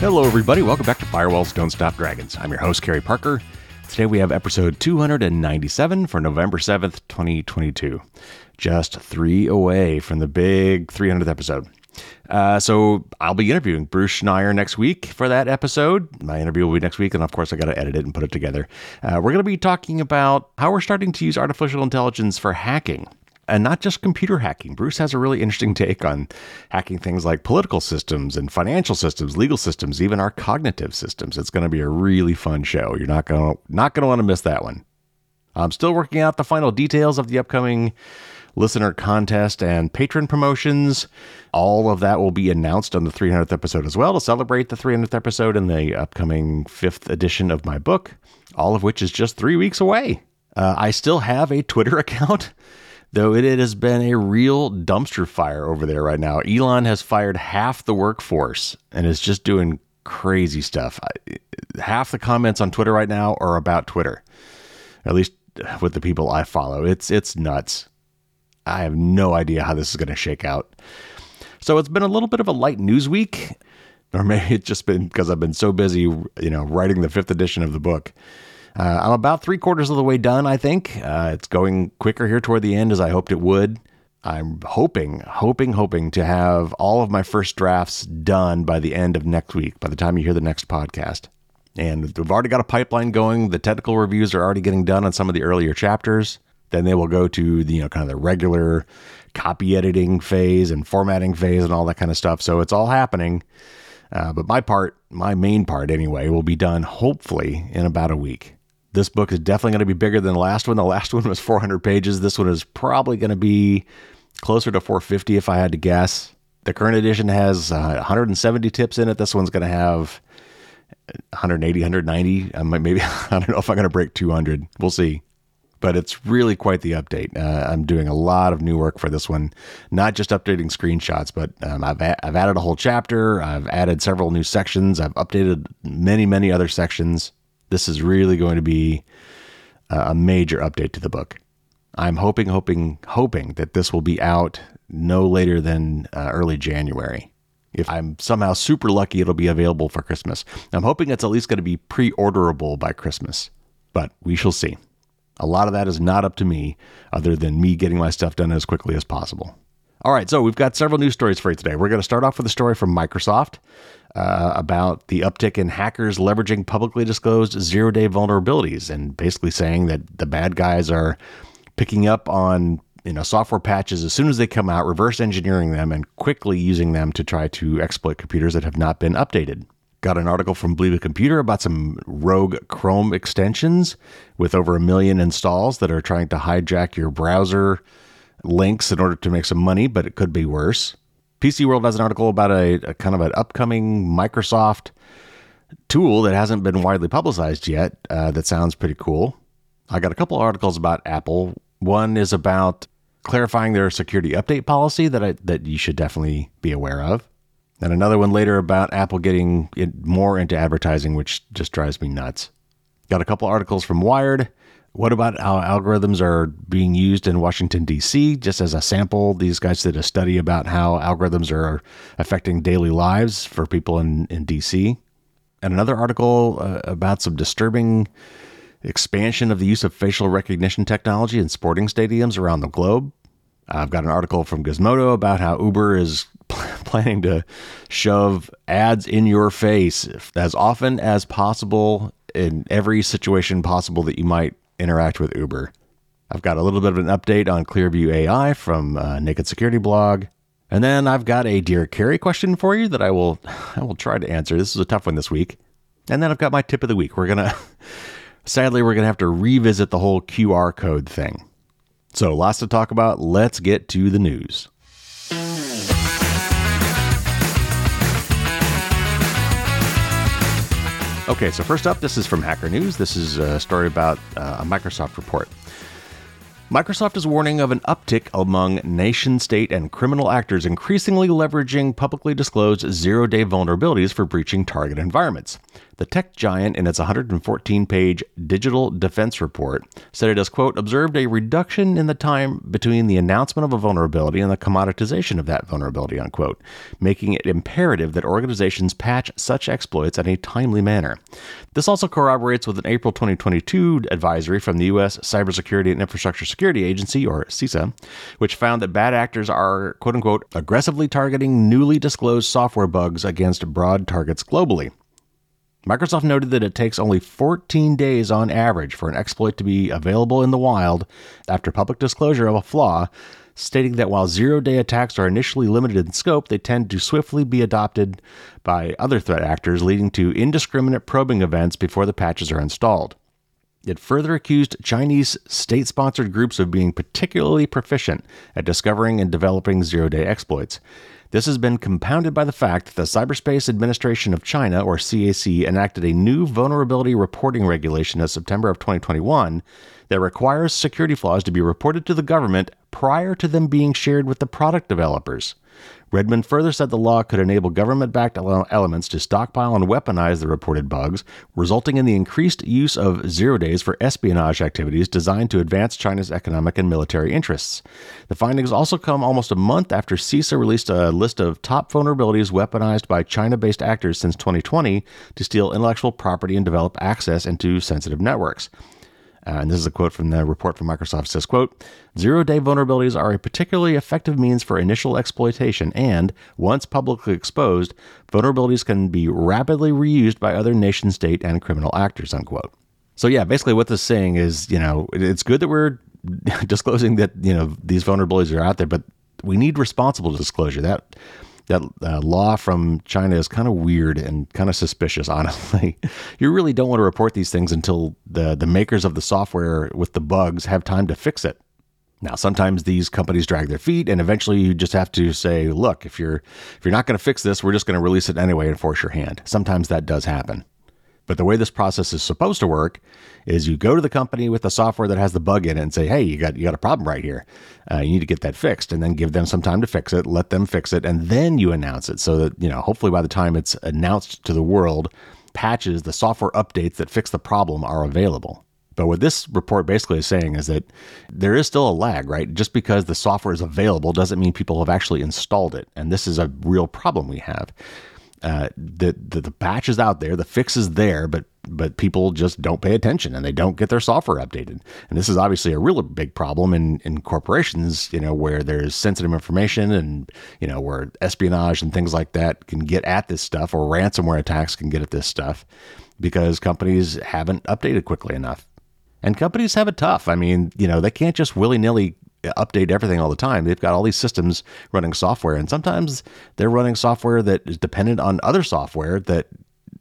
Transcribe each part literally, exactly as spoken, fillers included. Hello, everybody. Welcome back to Firewalls Don't Stop Dragons. I'm your host, Carey Parker. Today we have episode two ninety-seven for November seventh, twenty twenty-two. Just three away from the big three hundredth episode. Uh, so I'll be interviewing Bruce Schneier next week for that episode. My interview will be next week, and of course I got to edit it and put it together. Uh, we're going to be talking about how we're starting to use artificial intelligence for hacking. And not just computer hacking. Bruce has a really interesting take on hacking things like political systems and financial systems, legal systems, even our cognitive systems. It's going to be a really fun show. You're not going to not going to want to miss that one. I'm still working out the final details of the upcoming listener contest and patron promotions. All of that will be announced on the three hundredth episode as well, to celebrate the three hundredth episode and the upcoming fifth edition of my book, all of which is just three weeks away. Uh, I still have a Twitter account. Though it has been a real dumpster fire over there right now. Elon has fired half the workforce and is just doing crazy stuff. Half the comments on Twitter right now are about Twitter, at least with the people I follow. It's it's nuts. I have no idea how this is going to shake out. So it's been a little bit of a light news week, or maybe it's just been because I've been so busy, you know, writing the fifth edition of the book. Uh, I'm about three quarters of the way done, I think. Uh, it's going quicker here toward the end as I hoped it would. I'm hoping, hoping, hoping to have all of my first drafts done by the end of next week, by the time you hear the next podcast. And we've already got a pipeline going. The technical reviews are already getting done on some of the earlier chapters. Then they will go to the, you know, kind of the regular copy editing phase and formatting phase and all that kind of stuff. So it's all happening. Uh, but my part, my main part anyway, will be done hopefully in about a week. This book is definitely going to be bigger than the last one. The last one was four hundred pages. This one is probably going to be closer to four fifty if I had to guess. The current edition has uh, one hundred seventy tips in it. This one's going to have one eighty, one ninety. I might, maybe, I don't know if I'm going to break two hundred. We'll see. But it's really quite the update. Uh, I'm doing a lot of new work for this one, not just updating screenshots, but um, I've a- I've added a whole chapter. I've added several new sections. I've updated many, many other sections. This is really going to be a major update to the book. I'm hoping, hoping, hoping that this will be out no later than uh, early January. If I'm somehow super lucky, it'll be available for Christmas. I'm hoping it's at least going to be pre-orderable by Christmas, but we shall see. A lot of that is not up to me, other than me getting my stuff done as quickly as possible. All right, so we've got several news stories for you today. We're going to start off with a story from Microsoft uh, about the uptick in hackers leveraging publicly disclosed zero-day vulnerabilities, and basically saying that the bad guys are picking up on, you know, software patches as soon as they come out, reverse engineering them, and quickly using them to try to exploit computers that have not been updated. Got an article from Bleeping Computer about some rogue Chrome extensions with over a million installs that are trying to hijack your browser links in order to make some money, but it could be worse. P C World has an article about a, a kind of an upcoming Microsoft tool that hasn't been widely publicized yet. Uh, that sounds pretty cool. I got a couple articles about Apple. One is about clarifying their security update policy that I, that you should definitely be aware of. And another one later about Apple getting more into advertising, which just drives me nuts. Got a couple articles from Wired. What about how algorithms are being used in Washington, D C, just as a sample? These guys did a study about how algorithms are affecting daily lives for people in, in D C. And another article uh, about some disturbing expansion of the use of facial recognition technology in sporting stadiums around the globe. I've got an article from Gizmodo about how Uber is pl- planning to shove ads in your face as often as possible in every situation possible that you might interact with Uber. I've got a little bit of an update on Clearview A I from uh, Naked Security blog. And then I've got a Dear Carey question for you that I will I will try to answer. This is a tough one this week. And then I've got my tip of the week. We're going to, sadly, we're going to have to revisit the whole Q R code thing. So lots to talk about. Let's get to the news. Okay, so first up, this is from Hacker News. This is a story about uh, a Microsoft report. Microsoft is warning of an uptick among nation-state and criminal actors increasingly leveraging publicly disclosed zero-day vulnerabilities for breaching target environments. The tech giant, in its one hundred fourteen page Digital Defense Report, said it has, quote, observed a reduction in the time between the announcement of a vulnerability and the commoditization of that vulnerability, unquote, making it imperative that organizations patch such exploits in a timely manner. This also corroborates with an April twenty twenty-two advisory from the U S Cybersecurity and Infrastructure Security Agency, or CISA, which found that bad actors are, quote unquote, aggressively targeting newly disclosed software bugs against broad targets globally. Microsoft noted that it takes only fourteen days on average for an exploit to be available in the wild after public disclosure of a flaw, stating that while zero-day attacks are initially limited in scope, they tend to swiftly be adopted by other threat actors, leading to indiscriminate probing events before the patches are installed. It further accused Chinese state-sponsored groups of being particularly proficient at discovering and developing zero-day exploits. This has been compounded by the fact that the Cyberspace Administration of China, or C A C, enacted a new vulnerability reporting regulation in September of twenty twenty-one that requires security flaws to be reported to the government prior to them being shared with the product developers. Redmond further said the law could enable government-backed elements to stockpile and weaponize the reported bugs, resulting in the increased use of zero days for espionage activities designed to advance China's economic and military interests. The findings also come almost a month after CISA released a list of top vulnerabilities weaponized by China-based actors since twenty twenty to steal intellectual property and develop access into sensitive networks. Uh, and this is a quote from the report from Microsoft. It says, quote, zero-day vulnerabilities are a particularly effective means for initial exploitation, and once publicly exposed, vulnerabilities can be rapidly reused by other nation-state and criminal actors, unquote. So yeah, basically what this is saying is, you know, it's good that we're disclosing that, you know, these vulnerabilities are out there, but we need responsible disclosure. That that uh, law from China is kind of weird and kind of suspicious, honestly. You really don't want to report these things until the, the makers of the software with the bugs have time to fix it. Now, sometimes these companies drag their feet, and eventually you just have to say, look, if you're if you're not going to fix this, we're just going to release it anyway and force your hand. Sometimes that does happen. But the way this process is supposed to work is you go to the company with the software that has the bug in it and say, hey, you got you got a problem right here. Uh, you need to get that fixed, and then give them some time to fix it, let them fix it, and then you announce it so that, you know, hopefully by the time it's announced to the world, patches, the software updates that fix the problem are available. But what this report basically is saying is that there is still a lag, right? Just because the software is available doesn't mean people have actually installed it. And this is a real problem we have. Uh, the, the the patch is out there, the fix is there, but but people just don't pay attention and they don't get their software updated. And this is obviously a really big problem in, in corporations, you know, where there's sensitive information and, you know, where espionage and things like that can get at this stuff, or ransomware attacks can get at this stuff because companies haven't updated quickly enough. And companies have it tough. I mean, you know, they can't just willy-nilly update everything all the time. They've got all these systems running software, and sometimes they're running software that is dependent on other software that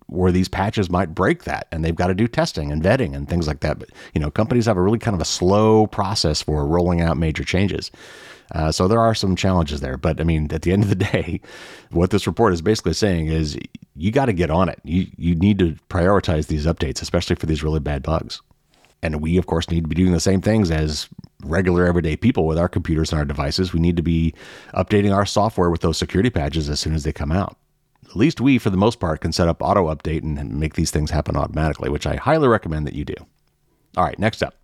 where these patches might break that, and they've got to do testing and vetting and things like that. But, you know, companies have a really kind of a slow process for rolling out major changes. Uh, so there are some challenges there. But I mean, at the end of the day, what this report is basically saying is you got to get on it. You, you need to prioritize these updates, especially for these really bad bugs. And we, of course, need to be doing the same things as regular everyday people with our computers and our devices. We need to be updating our software with those security patches as soon as they come out. At least we, for the most part, can set up auto update and make these things happen automatically, which I highly recommend that you do. All right, next up.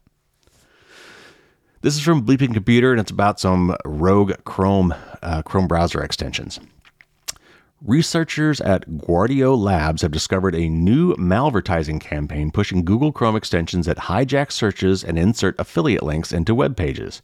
This is from Bleeping Computer, and it's about some rogue Chrome, uh, Chrome browser extensions. Researchers at Guardio Labs have discovered a new malvertising campaign pushing Google Chrome extensions that hijack searches and insert affiliate links into web pages.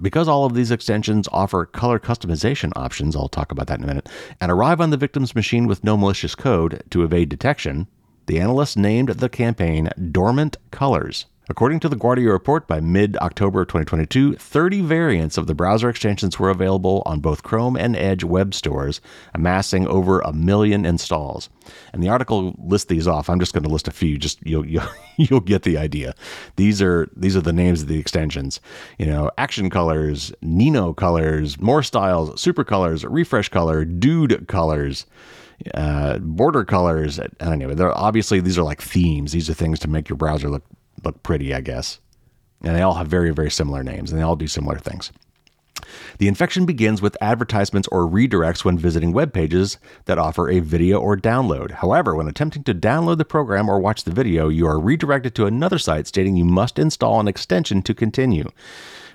Because all of these extensions offer color customization options, I'll talk about that in a minute, and arrive on the victim's machine with no malicious code to evade detection, the analysts named the campaign Dormant Colors. According to the Guardio report, by mid-October twenty twenty-two, thirty variants of the browser extensions were available on both Chrome and Edge web stores, amassing over a million installs. And the article lists these off. I'm just going to list a few. Just you'll you'll, you'll get the idea. These are these are the names of the extensions. You know, Action Colors, Nino Colors, More Styles, Super Colors, Refresh Color, Dude Colors. Uh, border colors. I don't know. They're obviously, these are like themes. These are things to make your browser look look pretty, I guess. And they all have very, very similar names, and they all do similar things. The infection begins with advertisements or redirects when visiting web pages that offer a video or download. However, when attempting to download the program or watch the video, you are redirected to another site stating you must install an extension to continue.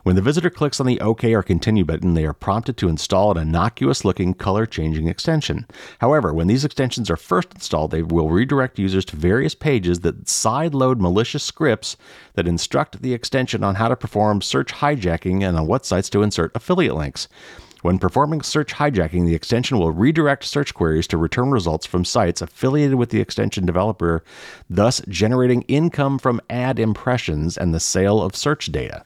When the visitor clicks on the OK or Continue button, they are prompted to install an innocuous-looking, color-changing extension. However, when these extensions are first installed, they will redirect users to various pages that sideload malicious scripts that instruct the extension on how to perform search hijacking and on what sites to insert affiliate links. When performing search hijacking, the extension will redirect search queries to return results from sites affiliated with the extension developer, thus generating income from ad impressions and the sale of search data.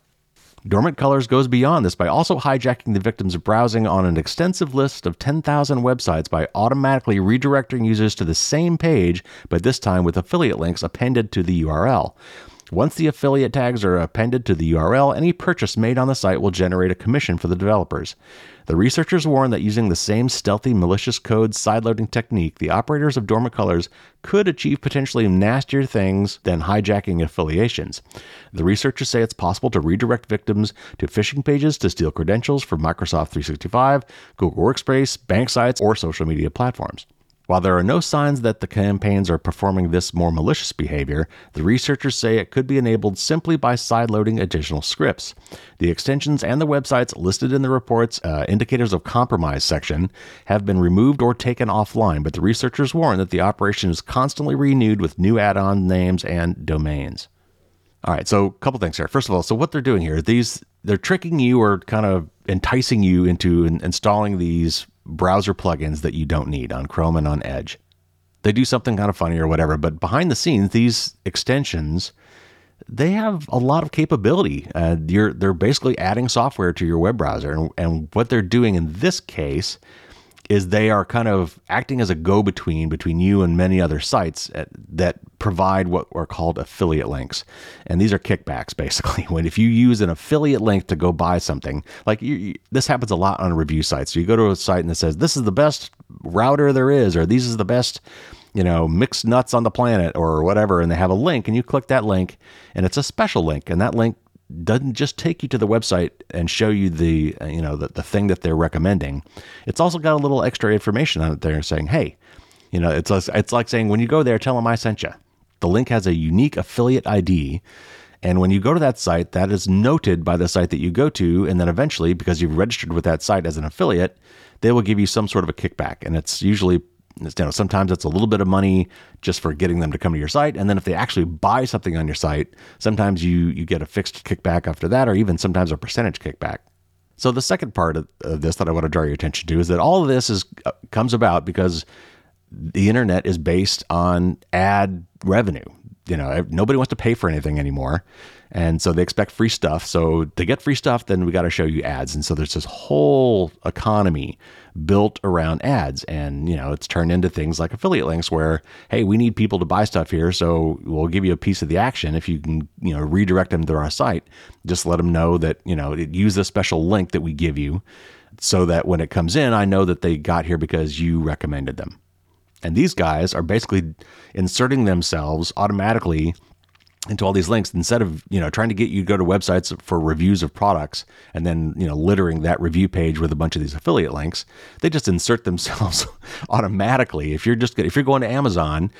Dormant Colors goes beyond this by also hijacking the victim's browsing on an extensive list of ten thousand websites by automatically redirecting users to the same page, but this time with affiliate links appended to the U R L. Once the affiliate tags are appended to the U R L, any purchase made on the site will generate a commission for the developers. The researchers warn that using the same stealthy malicious code sideloading technique, the operators of Dormant Colors could achieve potentially nastier things than hijacking affiliations. The researchers say it's possible to redirect victims to phishing pages to steal credentials from Microsoft three sixty-five, Google Workspace, bank sites, or social media platforms. While there are no signs that the campaigns are performing this more malicious behavior, the researchers say it could be enabled simply by sideloading additional scripts. The extensions and the websites listed in the report's uh, Indicators of Compromise section have been removed or taken offline, but the researchers warn that the operation is constantly renewed with new add-on names and domains. All right, so a couple things here. First of all, so what they're doing here, these they're tricking you or kind of enticing you into in, installing these browser plugins that you don't need on Chrome and on Edge. They do something kind of funny or whatever, but behind the scenes, these extensions, they have a lot of capability. Uh, you're, they're basically adding software to your web browser. And, and what they're doing in this case is they are kind of acting as a go-between between you and many other sites at, that provide what are called affiliate links. And these are kickbacks, basically. When if you use an affiliate link to go buy something, like you, you, this happens a lot on review sites. So you go to a site and it says, this is the best router there is, or these is the best, you know, mixed nuts on the planet or whatever. And they have a link and you click that link and it's a special link. And that link doesn't just take you to the website and show you the, you know, the, the thing that they're recommending. It's also got a little extra information on it there saying, hey, you know, it's, it's like saying, when you go there, tell them I sent you. The link has a unique affiliate I D. And when you go to that site, that is noted by the site that you go to. And then eventually, because you've registered with that site as an affiliate, they will give you some sort of a kickback. And it's usually, you know, sometimes it's a little bit of money just for getting them to come to your site. And then if they actually buy something on your site, sometimes you you get a fixed kickback after that, or even sometimes a percentage kickback. So the second part of this that I want to draw your attention to is that all of this is uh, comes about because the internet is based on ad revenue. You know, nobody wants to pay for anything anymore. And so they expect free stuff. So to get free stuff, then we got to show you ads. And so there's this whole economy built around ads. And, you know, it's turned into things like affiliate links where, hey, we need people to buy stuff here. So we'll give you a piece of the action if you can, you know, redirect them to our site. Just let them know that, you know, use this special link that we give you so that when it comes in, I know that they got here because you recommended them. And these guys are basically inserting themselves automatically into all these links instead of, you know, trying to get you to go to websites for reviews of products and then, you know, littering that review page with a bunch of these affiliate links. They just insert themselves automatically. If you're just if you're going to Amazon,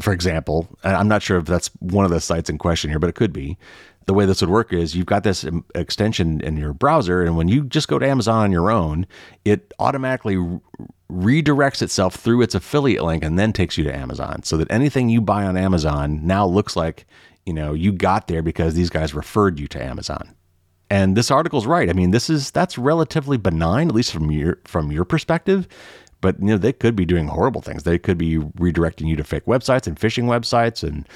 for example, and I'm not sure if that's one of the sites in question here, but it could be. The way this would work is you've got this extension in your browser, and when you just go to Amazon on your own, it automatically re- redirects itself through its affiliate link and then takes you to Amazon so that anything you buy on Amazon now looks like, you know, you got there because these guys referred you to Amazon. And this article's right. I mean, this is that's relatively benign, at least from your from your perspective. But, you know, they could be doing horrible things. They could be redirecting you to fake websites and phishing websites and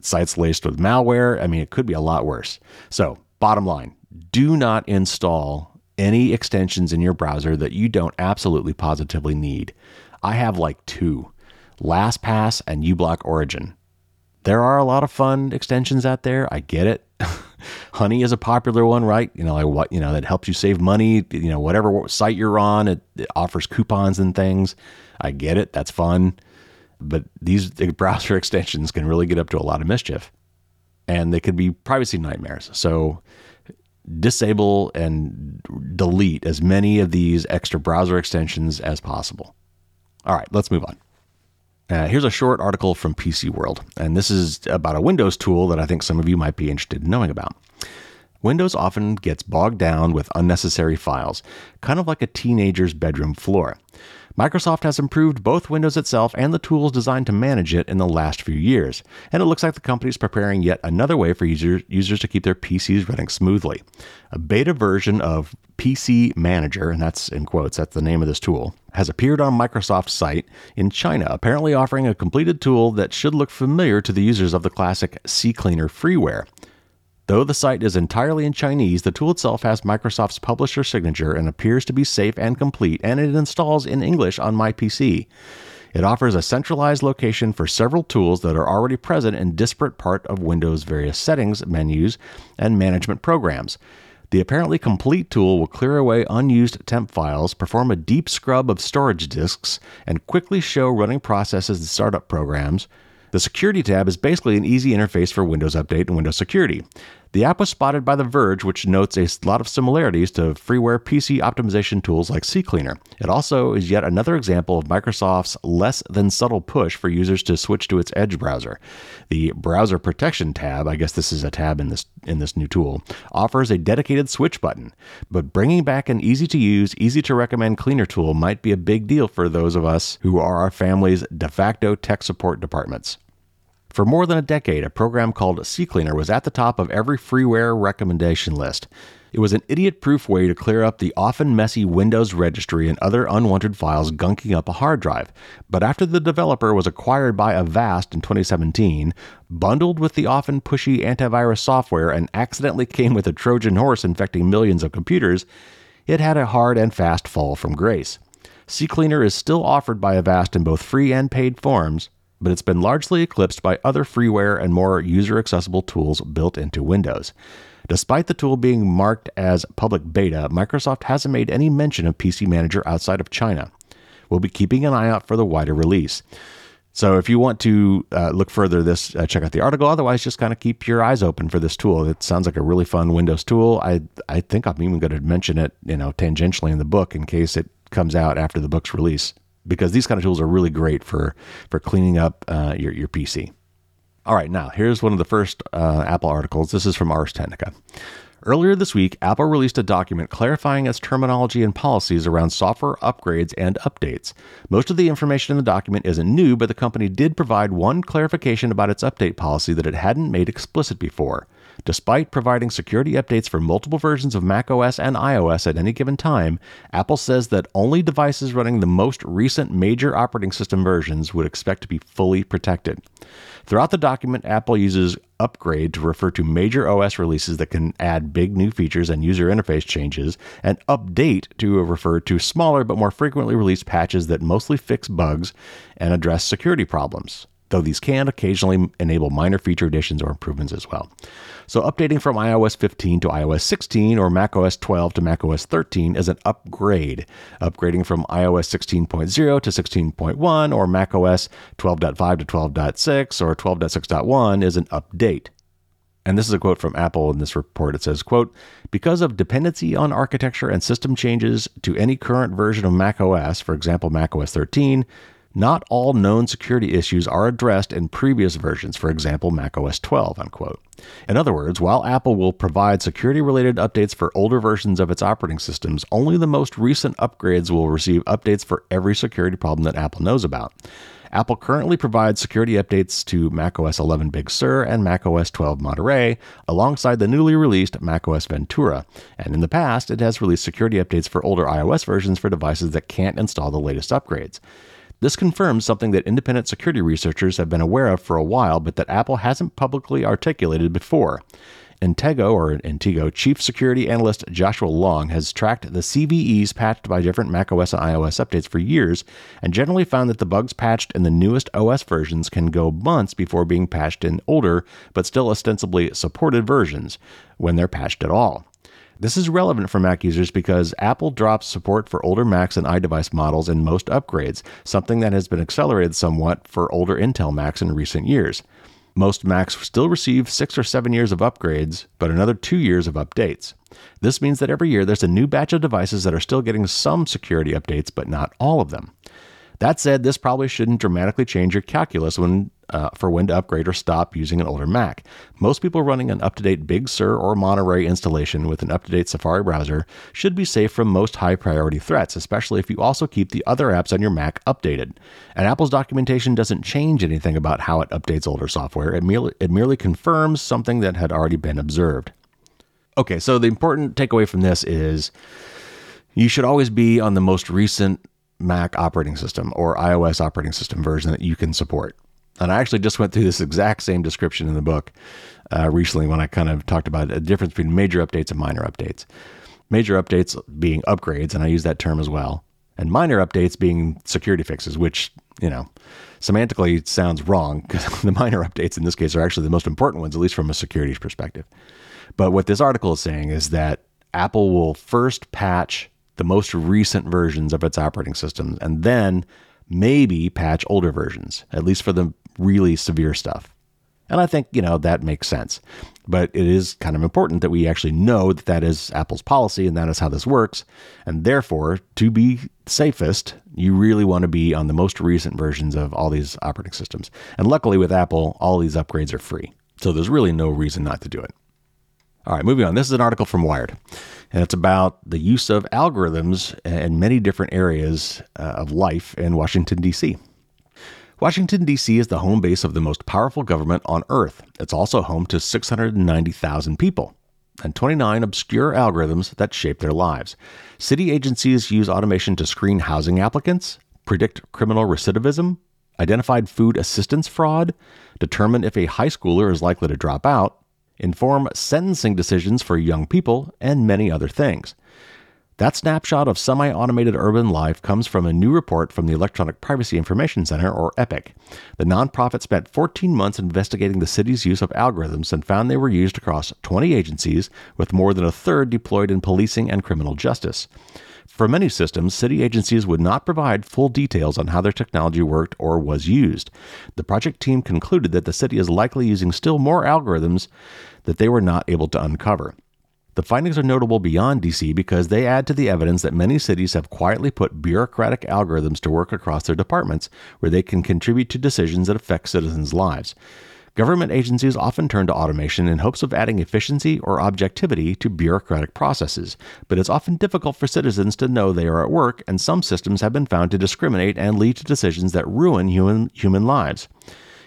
sites laced with malware. I mean, it could be a lot worse. So bottom line, do not install any extensions in your browser that you don't absolutely positively need. I have like two, LastPass and uBlock Origin. There are a lot of fun extensions out there. I get it. Honey is a popular one, right? You know, like what, you know, that helps you save money, you know, whatever site you're on, it, it offers coupons and things. I get it. That's fun. But these browser extensions can really get up to a lot of mischief. and they could be privacy nightmares. So disable and delete as many of these extra browser extensions as possible. All right, let's move on. Uh, here's a short article from P C World, and this is about a Windows tool that I think some of you might be interested in knowing about. Windows often gets bogged down with unnecessary files, kind of like a teenager's bedroom floor. Microsoft has improved both Windows itself and the tools designed to manage it in the last few years, and it looks like the company is preparing yet another way for user, users to keep their P Cs running smoothly. A beta version of P C Manager, and that's in quotes, that's the name of this tool, has appeared on Microsoft's site in China, apparently offering a completed tool that should look familiar to the users of the classic CCleaner freeware. Though the site is entirely in Chinese, the tool itself has Microsoft's publisher signature and appears to be safe and complete, and it installs in English on my P C. It offers a centralized location for several tools that are already present in disparate parts of Windows' various settings, menus, and management programs. The apparently complete tool will clear away unused temp files, perform a deep scrub of storage disks, and quickly show running processes and startup programs. The Security tab is basically an easy interface for Windows Update and Windows Security. The app was spotted by The Verge, which notes a lot of similarities to freeware P C optimization tools like CCleaner. It also is yet another example of Microsoft's less than subtle push for users to switch to its Edge browser. The Browser Protection tab, I guess this is a tab in this in this new tool, offers a dedicated switch button. But bringing back an easy-to-use, easy-to-recommend cleaner tool might be a big deal for those of us who are our family's de facto tech support departments. For more than a decade, a program called CCleaner was at the top of every freeware recommendation list. It was an idiot-proof way to clear up the often messy Windows registry and other unwanted files gunking up a hard drive. But after the developer was acquired by Avast in twenty seventeen, bundled with the often pushy antivirus software and accidentally came with a Trojan horse infecting millions of computers, it had a hard and fast fall from grace. CCleaner is still offered by Avast in both free and paid forms, but it's been largely eclipsed by other freeware and more user-accessible tools built into Windows. Despite the tool being marked as public beta, Microsoft hasn't made any mention of P C Manager outside of China. We'll be keeping an eye out for the wider release. So if you want to uh, look further, this uh, check out the article. Otherwise, just kind of keep your eyes open for this tool. It sounds like a really fun Windows tool. I I think I'm even going to mention it, you know, tangentially in the book in case it comes out after the book's release, because these kind of tools are really great for, for cleaning up uh, your, your P C. All right, now here's one of the first uh, Apple articles. This is from Ars Technica. Earlier this week, Apple released a document clarifying its terminology and policies around software upgrades and updates. Most of the information in the document isn't new, but the company did provide one clarification about its update policy that it hadn't made explicit before. Despite providing security updates for multiple versions of macOS and iOS at any given time, Apple says that only devices running the most recent major operating system versions would expect to be fully protected. Throughout the document, Apple uses upgrade to refer to major O S releases that can add big new features and user interface changes, and update to refer to smaller but more frequently released patches that mostly fix bugs and address security problems, though these can occasionally enable minor feature additions or improvements as well. So updating from iOS fifteen to iOS sixteen or macOS twelve to macOS thirteen is an upgrade. Upgrading from iOS sixteen point zero to sixteen point one or macOS twelve point five to twelve point six or twelve point six point one is an update. And this is a quote from Apple in this report. It says, quote, because of dependency on architecture and system changes to any current version of macOS, for example, macOS thirteen, not all known security issues are addressed in previous versions, for example, macOS twelve, unquote. In other words, while Apple will provide security-related updates for older versions of its operating systems, only the most recent upgrades will receive updates for every security problem that Apple knows about. Apple currently provides security updates to macOS eleven Big Sur and macOS twelve Monterey, alongside the newly released macOS Ventura. And in the past, it has released security updates for older iOS versions for devices that can't install the latest upgrades. This confirms something that independent security researchers have been aware of for a while, but that Apple hasn't publicly articulated before. Intego, or Intego, Chief Security Analyst Joshua Long has tracked the C V Es patched by different macOS and iOS updates for years, and generally found that the bugs patched in the newest O S versions can go months before being patched in older, but still ostensibly supported versions, when they're patched at all. This is relevant for Mac users because Apple drops support for older Macs and iDevice models in most upgrades, something that has been accelerated somewhat for older Intel Macs in recent years. Most Macs still receive six or seven years of upgrades, but another two years of updates. This means that every year there's a new batch of devices that are still getting some security updates, but not all of them. That said, this probably shouldn't dramatically change your calculus when, uh, for when to upgrade or stop using an older Mac. Most people running an up-to-date Big Sur or Monterey installation with an up-to-date Safari browser should be safe from most high-priority threats, especially if you also keep the other apps on your Mac updated. And Apple's documentation doesn't change anything about how it updates older software. It merely, it merely confirms something that had already been observed. Okay, so the important takeaway from this is you should always be on the most recent Mac operating system or iOS operating system version that you can support. And I actually just went through this exact same description in the book uh, recently when I kind of talked about the difference between major updates and minor updates. Major updates being upgrades, and I use that term as well, and minor updates being security fixes, which, you know, semantically sounds wrong because the minor updates in this case are actually the most important ones, at least from a security perspective. But what this article is saying is that Apple will first patch the most recent versions of its operating systems, and then maybe patch older versions, at least for the really severe stuff. And I think, you know, that makes sense. But it is kind of important that we actually know that that is Apple's policy and that is how this works. And therefore, to be safest, you really want to be on the most recent versions of all these operating systems. And luckily with Apple, all these upgrades are free. So there's really no reason not to do it. All right, moving on. This is an article from Wired, and it's about the use of algorithms in many different areas of life in Washington, D C. Washington, D C is the home base of the most powerful government on Earth. It's also home to six hundred ninety thousand people and twenty-nine obscure algorithms that shape their lives. City agencies use automation to screen housing applicants, predict criminal recidivism, identify food assistance fraud, determine if a high schooler is likely to drop out, inform sentencing decisions for young people, and many other things. That snapshot of semi-automated urban life comes from a new report from the Electronic Privacy Information Center, or E P I C. The nonprofit spent fourteen months investigating the city's use of algorithms and found they were used across twenty agencies, with more than a third deployed in policing and criminal justice. For many systems, city agencies would not provide full details on how their technology worked or was used. The project team concluded that the city is likely using still more algorithms that they were not able to uncover. The findings are notable beyond D C because they add to the evidence that many cities have quietly put bureaucratic algorithms to work across their departments where they can contribute to decisions that affect citizens' lives. Government agencies often turn to automation in hopes of adding efficiency or objectivity to bureaucratic processes, but it's often difficult for citizens to know they are at work, and some systems have been found to discriminate and lead to decisions that ruin human, human lives.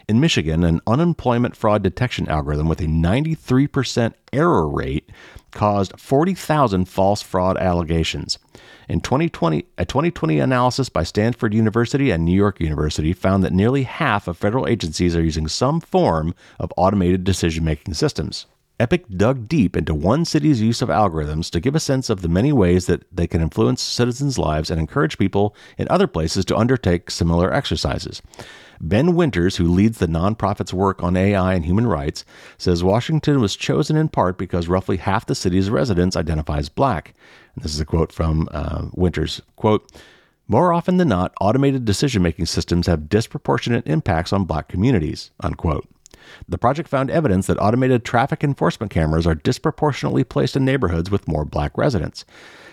In Michigan, an unemployment fraud detection algorithm with a ninety-three percent error rate caused forty thousand false fraud allegations. In twenty twenty, a twenty twenty analysis by Stanford University and New York University found that nearly half of federal agencies are using some form of automated decision-making systems. E P I C dug deep into one city's use of algorithms to give a sense of the many ways that they can influence citizens' lives and encourage people in other places to undertake similar exercises. Ben Winters, who leads the nonprofit's work on A I and human rights, says Washington was chosen in part because roughly half the city's residents identifies black. And this is a quote from uh, Winters. Quote, "More often than not, automated decision-making systems have disproportionate impacts on black communities," unquote. The project found evidence that automated traffic enforcement cameras are disproportionately placed in neighborhoods with more black residents.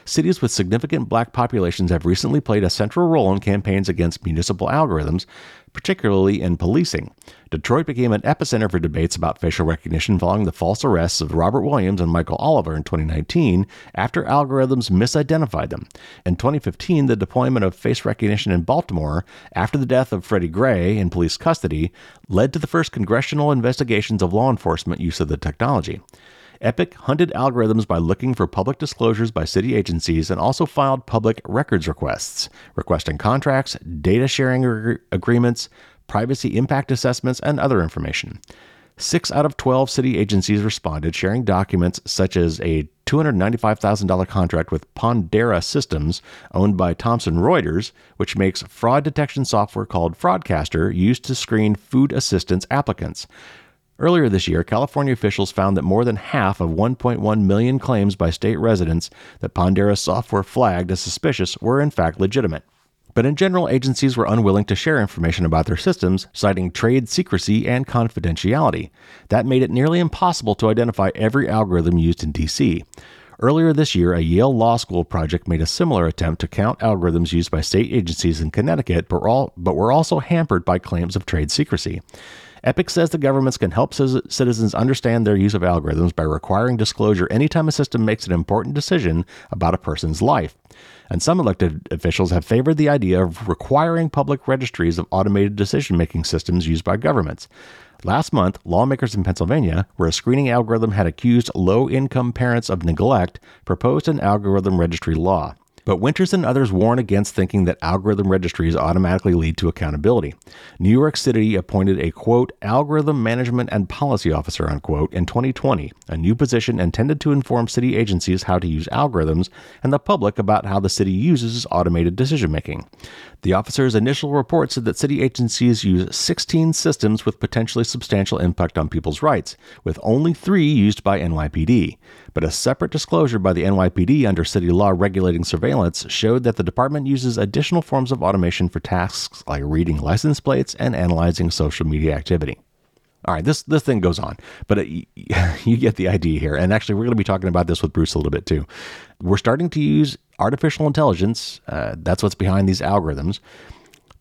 Cities with significant black populations have recently played a central role in campaigns against municipal algorithms, particularly in policing. Detroit became an epicenter for debates about facial recognition following the false arrests of Robert Williams and Michael Oliver in twenty nineteen after algorithms misidentified them. In twenty fifteen, the deployment of face recognition in Baltimore after the death of Freddie Gray in police custody led to the first congressional investigations of law enforcement use of the technology. E P I C hunted algorithms by looking for public disclosures by city agencies and also filed public records requests, requesting contracts, data sharing re- agreements, privacy impact assessments, and other information. Six out of twelve city agencies responded, sharing documents such as a two hundred ninety-five thousand dollars contract with Pondera Systems, owned by Thomson Reuters, which makes fraud detection software called Fraudcaster, used to screen food assistance applicants. Earlier this year, California officials found that more than half of one point one million claims by state residents that Pondera software flagged as suspicious were in fact legitimate. but in general, agencies were unwilling to share information about their systems, citing trade secrecy and confidentiality. That made it nearly impossible to identify every algorithm used in D C. Earlier this year, a Yale Law School project made a similar attempt to count algorithms used by state agencies in Connecticut, but were also hampered by claims of trade secrecy. Epic says the governments can help citizens understand their use of algorithms by requiring disclosure anytime a system makes an important decision about a person's life. And some elected officials have favored the idea of requiring public registries of automated decision-making systems used by governments. Last month, lawmakers in Pennsylvania, where a screening algorithm had accused low-income parents of neglect, proposed an algorithm registry law. But Winters and others warn against thinking that algorithm registries automatically lead to accountability. New York City appointed a, quote, algorithm management and policy officer, unquote, in twenty twenty, a new position intended to inform city agencies how to use algorithms and the public about how the city uses automated decision-making. The officer's initial report said that city agencies use sixteen systems with potentially substantial impact on people's rights, with only three used by N Y P D. But a separate disclosure by the N Y P D under city law regulating surveillance showed that the department uses additional forms of automation for tasks like reading license plates and analyzing social media activity. All right, this this thing goes on, but it, you get the idea here. And actually, we're going to be talking about this with Bruce a little bit too. We're starting to use artificial intelligence, uh, that's what's behind these algorithms,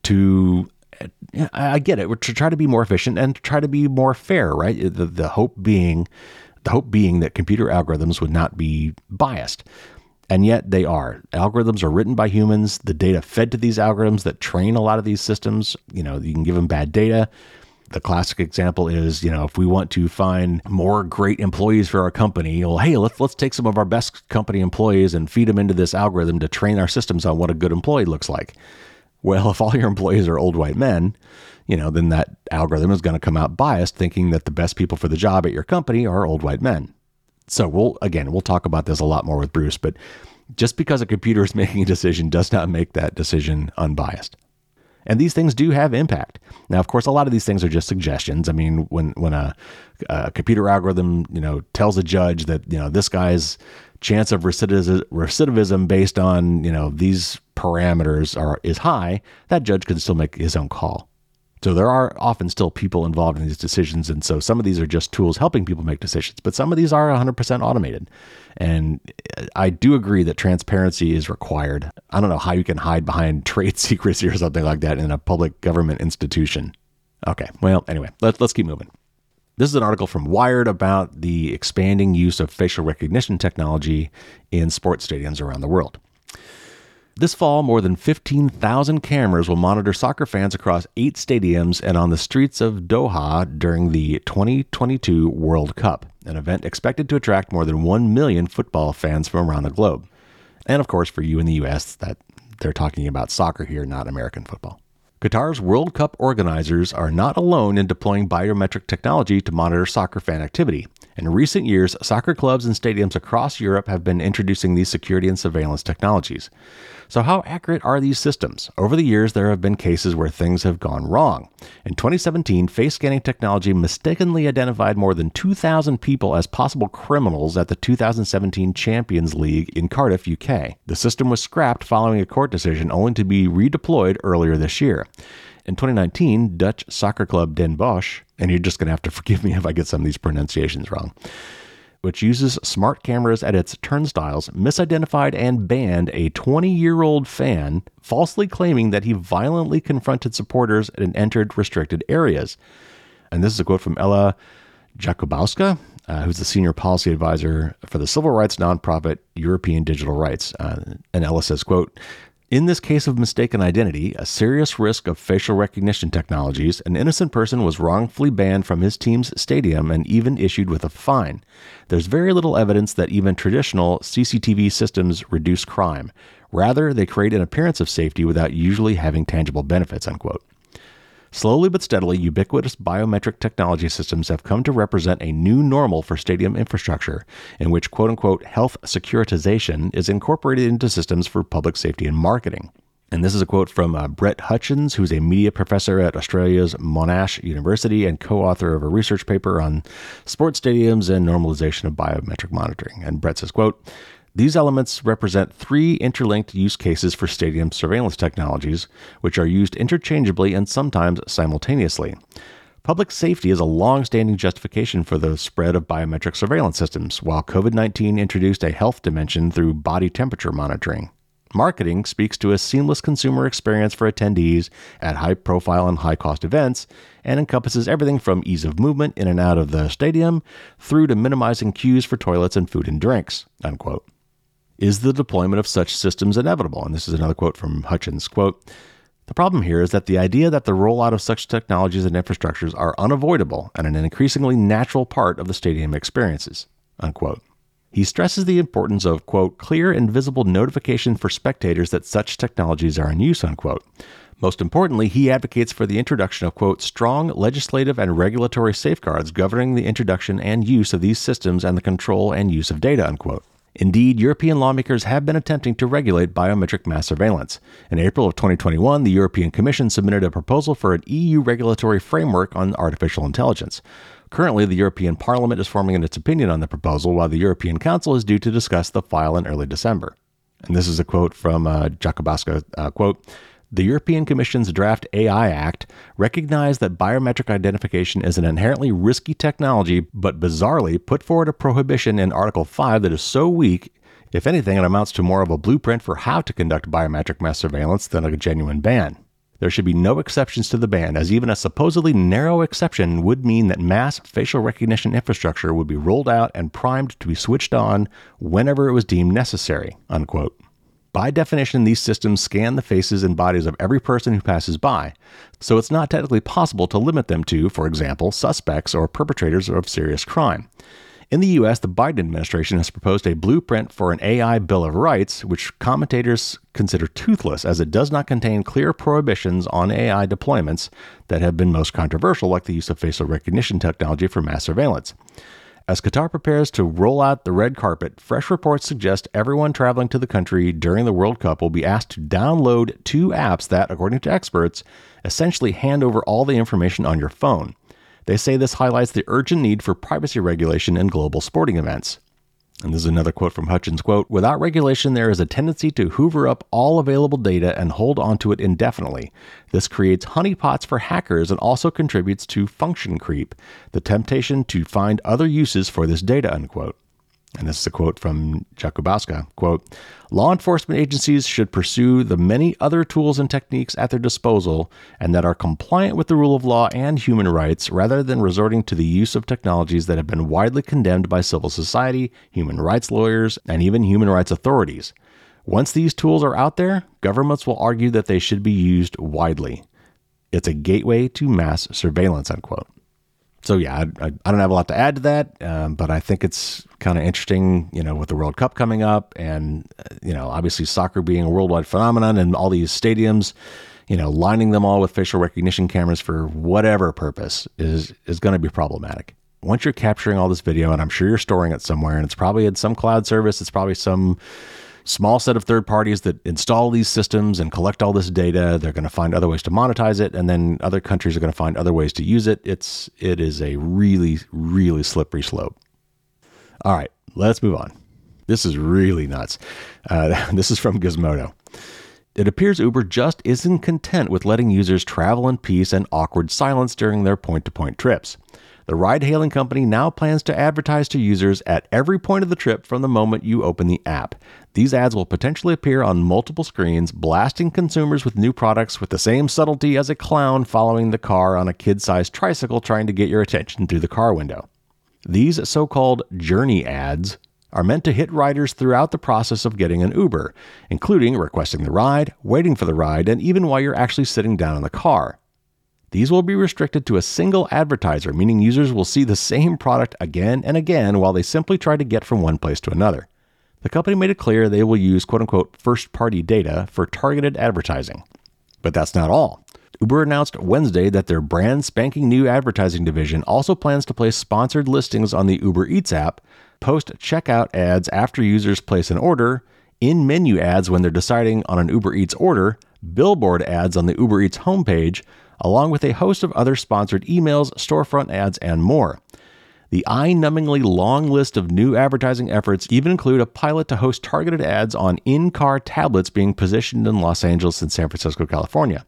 to, I get it, to try to be more efficient and try to be more fair, right? The, the hope being, the hope being that computer algorithms would not be biased. And yet they are. Algorithms are written by humans. The data fed to these algorithms that train a lot of these systems, you know, you can give them bad data. The classic example is, you know, if we want to find more great employees for our company, well, hey, let's let's take some of our best company employees and feed them into this algorithm to train our systems on what a good employee looks like. Well, if all your employees are old white men, you know, then that algorithm is going to come out biased, thinking that the best people for the job at your company are old white men. So we'll, again, we'll talk about this a lot more with Bruce, but just because a computer is making a decision does not make that decision unbiased. And these things do have impact. Now, of course, a lot of these things are just suggestions. I mean, when, when a, a computer algorithm, you know, tells a judge that, you know, this guy's chance of recidiv- recidivism based on, you know, these parameters are, is high, that judge can still make his own call. So there are often still people involved in these decisions. And so some of these are just tools helping people make decisions, but some of these are one hundred percent automated. And I do agree that transparency is required. I don't know how you can hide behind trade secrecy or something like that in a public government institution. Okay, well, anyway, let's, let's keep moving. This is an article from Wired about the expanding use of facial recognition technology in sports stadiums around the world. This fall, more than fifteen thousand cameras will monitor soccer fans across eight stadiums and on the streets of Doha during the twenty twenty-two World Cup, an event expected to attract more than one million football fans from around the globe. And of course, for you in the U S, that they're talking about soccer here, not American football. Qatar's World Cup organizers are not alone in deploying biometric technology to monitor soccer fan activity. In recent years, soccer clubs and stadiums across Europe have been introducing these security and surveillance technologies. So how accurate are these systems? Over the years, there have been cases where things have gone wrong. In twenty seventeen, face scanning technology mistakenly identified more than two thousand people as possible criminals at the two thousand seventeen Champions League in Cardiff, U K. The system was scrapped following a court decision, only to be redeployed earlier this year. In twenty nineteen, Dutch soccer club Den Bosch, and you're just going to have to forgive me if I get some of these pronunciations wrong, which uses smart cameras at its turnstiles, misidentified and banned a twenty-year-old fan, falsely claiming that he violently confronted supporters and entered restricted areas. And this is a quote from Ella Jakubowska, uh, who's the senior policy advisor for the civil rights nonprofit European Digital Rights. Uh, and Ella says, quote, in this case of mistaken identity, a serious risk of facial recognition technologies, an innocent person was wrongfully banned from his team's stadium and even issued with a fine. There's very little evidence that even traditional C C T V systems reduce crime. Rather, they create an appearance of safety without usually having tangible benefits, unquote. Slowly but steadily, ubiquitous biometric technology systems have come to represent a new normal for stadium infrastructure, in which quote-unquote health securitization is incorporated into systems for public safety and marketing. And this is a quote from uh, Brett Hutchins, who's a media professor at Australia's Monash University and co-author of a research paper on sports stadiums and normalization of biometric monitoring. And Brett says, quote, These elements represent three interlinked use cases for stadium surveillance technologies, which are used interchangeably and sometimes simultaneously. Public safety is a long-standing justification for the spread of biometric surveillance systems, while COVID nineteen introduced a health dimension through body temperature monitoring. Marketing speaks to a seamless consumer experience for attendees at high-profile and high-cost events and encompasses everything from ease of movement in and out of the stadium through to minimizing queues for toilets and food and drinks, unquote. Is the deployment of such systems inevitable? And this is another quote from Hutchins, quote, "The problem here is that the idea that the rollout of such technologies and infrastructures are unavoidable and an increasingly natural part of the stadium experiences," unquote. He stresses the importance of, quote, "clear and visible notification for spectators that such technologies are in use," unquote. Most importantly, he advocates for the introduction of, quote, "strong legislative and regulatory safeguards governing the introduction and use of these systems and the control and use of data," unquote. Indeed, European lawmakers have been attempting to regulate biometric mass surveillance. In April of twenty twenty-one, the European Commission submitted a proposal for an E U regulatory framework on artificial intelligence. Currently, the European Parliament is forming its opinion on the proposal, while the European Council is due to discuss the file in early December. And this is a quote from uh, Jakubowska, uh, quote, "The European Commission's draft A I Act recognized that biometric identification is an inherently risky technology, but bizarrely put forward a prohibition in Article five that is so weak, if anything, it amounts to more of a blueprint for how to conduct biometric mass surveillance than a genuine ban. There should be no exceptions to the ban, as even a supposedly narrow exception would mean that mass facial recognition infrastructure would be rolled out and primed to be switched on whenever it was deemed necessary," unquote. By definition, these systems scan the faces and bodies of every person who passes by, so it's not technically possible to limit them to, for example, suspects or perpetrators of serious crime. In the U S, the Biden administration has proposed a blueprint for an A I Bill of Rights, which commentators consider toothless as it does not contain clear prohibitions on A I deployments that have been most controversial, like the use of facial recognition technology for mass surveillance. As Qatar prepares to roll out the red carpet, fresh reports suggest everyone traveling to the country during the World Cup will be asked to download two apps that, according to experts, essentially hand over all the information on your phone. They say this highlights the urgent need for privacy regulation in global sporting events. And this is another quote from Hutchins, quote, "Without regulation, there is a tendency to hoover up all available data and hold onto it indefinitely. This creates honeypots for hackers and also contributes to function creep, the temptation to find other uses for this data," unquote. And this is a quote from Jakubowska, quote, "Law enforcement agencies should pursue the many other tools and techniques at their disposal and that are compliant with the rule of law and human rights rather than resorting to the use of technologies that have been widely condemned by civil society, human rights lawyers, and even human rights authorities. Once these tools are out there, governments will argue that they should be used widely. It's a gateway to mass surveillance," unquote. So yeah, I, I don't have a lot to add to that, um, but I think it's kind of interesting, you know, with the World Cup coming up and, uh, you know, obviously soccer being a worldwide phenomenon and all these stadiums, you know, lining them all with facial recognition cameras for whatever purpose is, is going to be problematic. Once you're capturing all this video, and I'm sure you're storing it somewhere, and it's probably in some cloud service, it's probably some small set of third parties that install these systems and collect all this data. They're going to find other ways to monetize it. And then other countries are going to find other ways to use it. It's, it is a really, really slippery slope. All right, let's move on. This is really nuts. Uh, this is from Gizmodo. It appears Uber just isn't content with letting users travel in peace and awkward silence during their point-to-point trips. The ride-hailing company now plans to advertise to users at every point of the trip from the moment you open the app. These ads will potentially appear on multiple screens, blasting consumers with new products with the same subtlety as a clown following the car on a kid-sized tricycle trying to get your attention through the car window. These so-called journey ads are meant to hit riders throughout the process of getting an Uber, including requesting the ride, waiting for the ride, and even while you're actually sitting down in the car. These will be restricted to a single advertiser, meaning users will see the same product again and again while they simply try to get from one place to another. The company made it clear they will use quote-unquote first-party data for targeted advertising. But that's not all. Uber announced Wednesday that their brand spanking new advertising division also plans to place sponsored listings on the Uber Eats app, post-checkout ads after users place an order, in-menu ads when they're deciding on an Uber Eats order, billboard ads on the Uber Eats homepage, along with a host of other sponsored emails, storefront ads, and more. The eye-numbingly long list of new advertising efforts even include a pilot to host targeted ads on in-car tablets being positioned in Los Angeles and San Francisco, California.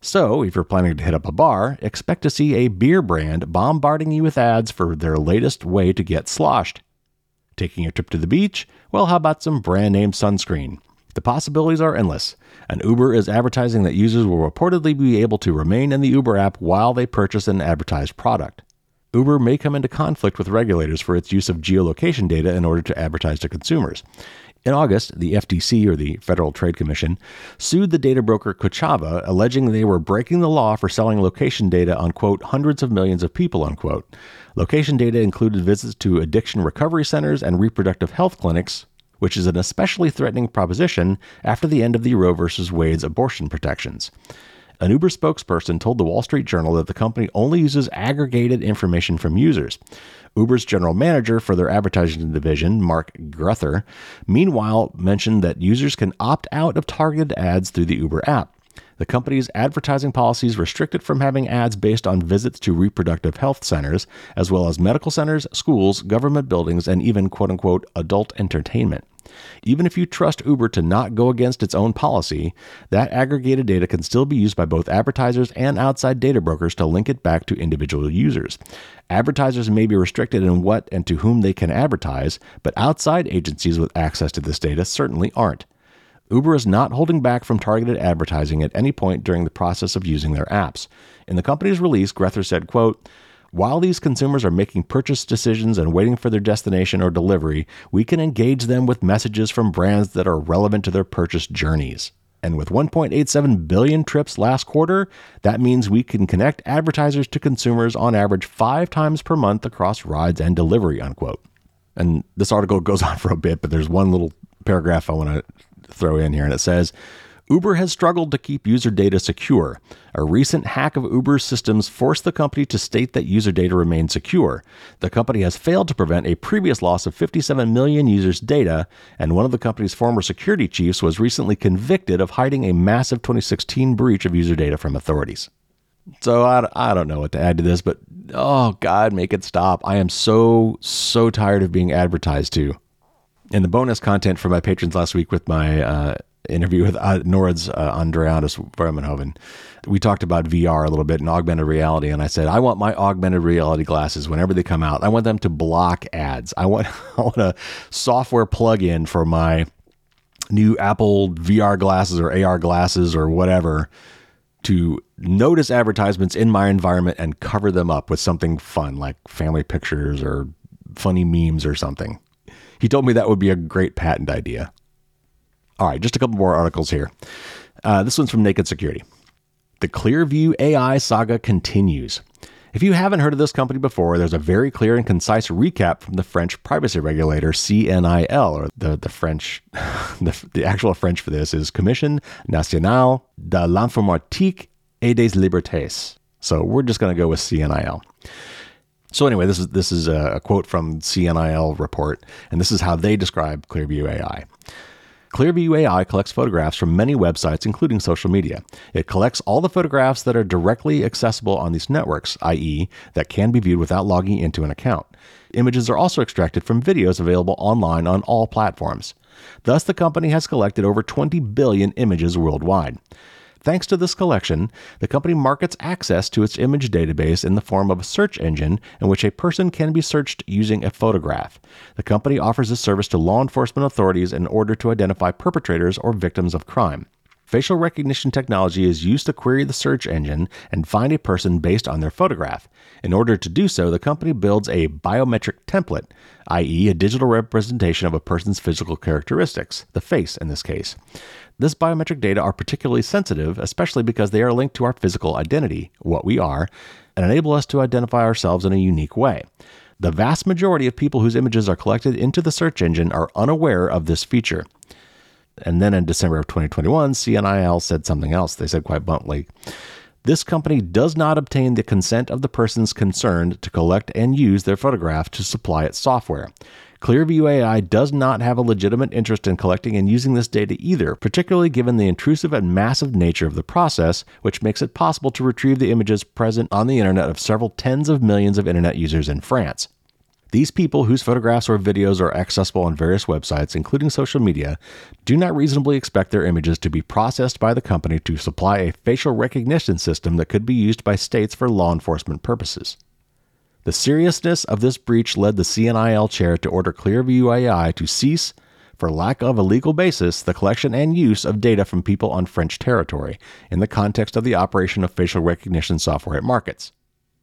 So, if you're planning to hit up a bar, expect to see a beer brand bombarding you with ads for their latest way to get sloshed. Taking a trip to the beach? Well, how about some brand-name sunscreen? The possibilities are endless, and Uber is advertising that users will reportedly be able to remain in the Uber app while they purchase an advertised product. Uber may come into conflict with regulators for its use of geolocation data in order to advertise to consumers. In August, the F T C, or the Federal Trade Commission, sued the data broker Kochava, alleging they were breaking the law for selling location data on, quote, hundreds of millions of people, unquote. Location data included visits to addiction recovery centers and reproductive health clinics, which is an especially threatening proposition after the end of the Roe versus Wade's abortion protections. An Uber spokesperson told the Wall Street Journal that the company only uses aggregated information from users. Uber's general manager for their advertising division, Mark Grether, meanwhile mentioned that users can opt out of targeted ads through the Uber app. The company's advertising policies restrict it from having ads based on visits to reproductive health centers, as well as medical centers, schools, government buildings, and even, quote-unquote, adult entertainment. Even if you trust Uber to not go against its own policy, that aggregated data can still be used by both advertisers and outside data brokers to link it back to individual users. Advertisers may be restricted in what and to whom they can advertise, but outside agencies with access to this data certainly aren't. Uber is not holding back from targeted advertising at any point during the process of using their apps. In the company's release, Grether said, quote, "While these consumers are making purchase decisions and waiting for their destination or delivery, we can engage them with messages from brands that are relevant to their purchase journeys. And with one point eight seven billion trips last quarter, that means we can connect advertisers to consumers on average five times per month across rides and delivery," unquote. And this article goes on for a bit, but there's one little paragraph I want to throw in here, and it says, Uber has struggled to keep user data secure. A recent hack of Uber's systems forced the company to state that user data remained secure. The company has failed to prevent a previous loss of fifty-seven million users' data, and one of the company's former security chiefs was recently convicted of hiding a massive twenty sixteen breach of user data from authorities. So I, I don't know what to add to this, but oh God, make it stop. I am so, so tired of being advertised to. And the bonus content for my patrons last week with my... Uh, interview with uh, Norad's uh, Andreas Vermenhoven. We talked about V R a little bit and augmented reality, and I said, I want my augmented reality glasses, whenever they come out, I want them to block ads. I want, I want a software plug-in for my new Apple V R glasses or A R glasses or whatever to notice advertisements in my environment and cover them up with something fun, like family pictures or funny memes or something. He told me that would be a great patent idea. All right, just a couple more articles here. Uh, this one's from Naked Security. The Clearview A I saga continues. If you haven't heard of this company before, there's a very clear and concise recap from the French privacy regulator C N I L, or the, the French, the, the actual French for this is Commission Nationale de l'Informatique et des Libertés. So we're just going to go with C N I L. So anyway, this is this is a quote from C N I L report, and this is how they describe Clearview A I. Clearview A I collects photographs from many websites, including social media. It collects all the photographs that are directly accessible on these networks, that is that can be viewed without logging into an account. Images are also extracted from videos available online on all platforms. Thus, the company has collected over twenty billion images worldwide. Thanks to this collection, the company markets access to its image database in the form of a search engine in which a person can be searched using a photograph. The company offers this service to law enforcement authorities in order to identify perpetrators or victims of crime. Facial recognition technology is used to query the search engine and find a person based on their photograph. In order to do so, the company builds a biometric template, that is a digital representation of a person's physical characteristics, the face in this case. This biometric data are particularly sensitive, especially because they are linked to our physical identity, what we are, and enable us to identify ourselves in a unique way. The vast majority of people whose images are collected into the search engine are unaware of this feature. And then in December of twenty twenty-one, C N I L said something else. They said quite bluntly, this company does not obtain the consent of the persons concerned to collect and use their photograph to supply its software. Clearview A I does not have a legitimate interest in collecting and using this data either, particularly given the intrusive and massive nature of the process, which makes it possible to retrieve the images present on the internet of several tens of millions of internet users in France. These people whose photographs or videos are accessible on various websites, including social media, do not reasonably expect their images to be processed by the company to supply a facial recognition system that could be used by states for law enforcement purposes. The seriousness of this breach led the C N I L chair to order Clearview A I to cease, for lack of a legal basis, the collection and use of data from people on French territory in the context of the operation of facial recognition software at markets.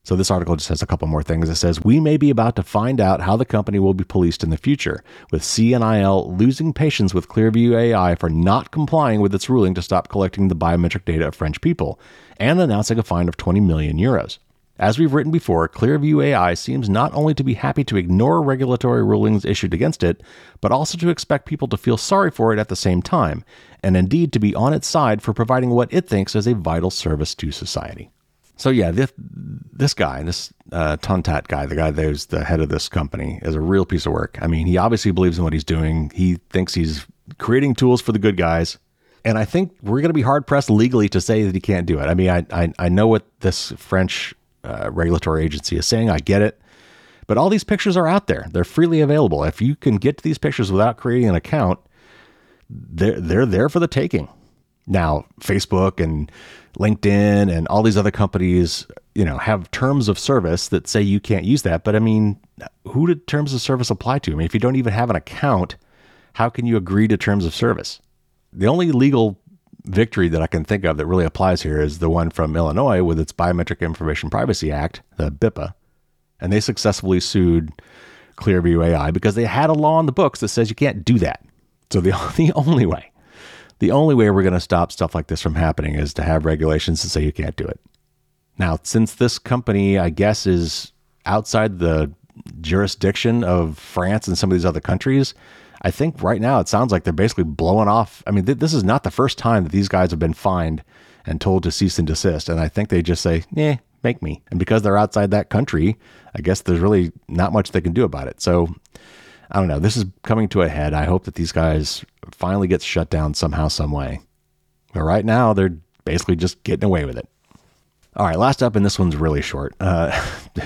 So this article just has a couple more things. It says, we may be about to find out how the company will be policed in the future, with C N I L losing patience with Clearview A I for not complying with its ruling to stop collecting the biometric data of French people, and announcing a fine of twenty million euros. As we've written before, Clearview A I seems not only to be happy to ignore regulatory rulings issued against it, but also to expect people to feel sorry for it at the same time, and indeed to be on its side for providing what it thinks is a vital service to society. So yeah, this, this guy, this uh, Tontat guy, the guy who's the head of this company, is a real piece of work. I mean, he obviously believes in what he's doing. He thinks he's creating tools for the good guys. And I think we're going to be hard-pressed legally to say that he can't do it. I mean, I I, I know what this French uh, regulatory agency is saying. I get it. But all these pictures are out there. They're freely available. If you can get to these pictures without creating an account, they're, they're there for the taking. Now, Facebook and LinkedIn and all these other companies, you know, have terms of service that say you can't use that. But I mean, who did terms of service apply to? I mean, if you don't even have an account, how can you agree to terms of service? The only legal victory that I can think of that really applies here is the one from Illinois with its Biometric Information Privacy Act, the B I P A. And they successfully sued Clearview A I because they had a law in the books that says you can't do that. So the, the only way. The only way we're going to stop stuff like this from happening is to have regulations that say you can't do it. Now, since this company, I guess, is outside the jurisdiction of France and some of these other countries, I think right now it sounds like they're basically blowing off. I mean, th- this is not the first time that these guys have been fined and told to cease and desist. And I think they just say, eh, make me. And because they're outside that country, I guess there's really not much they can do about it. So I don't know. This is coming to a head. I hope that these guys finally get shut down somehow, some way. But right now, they're basically just getting away with it. All right, last up, and this one's really short uh,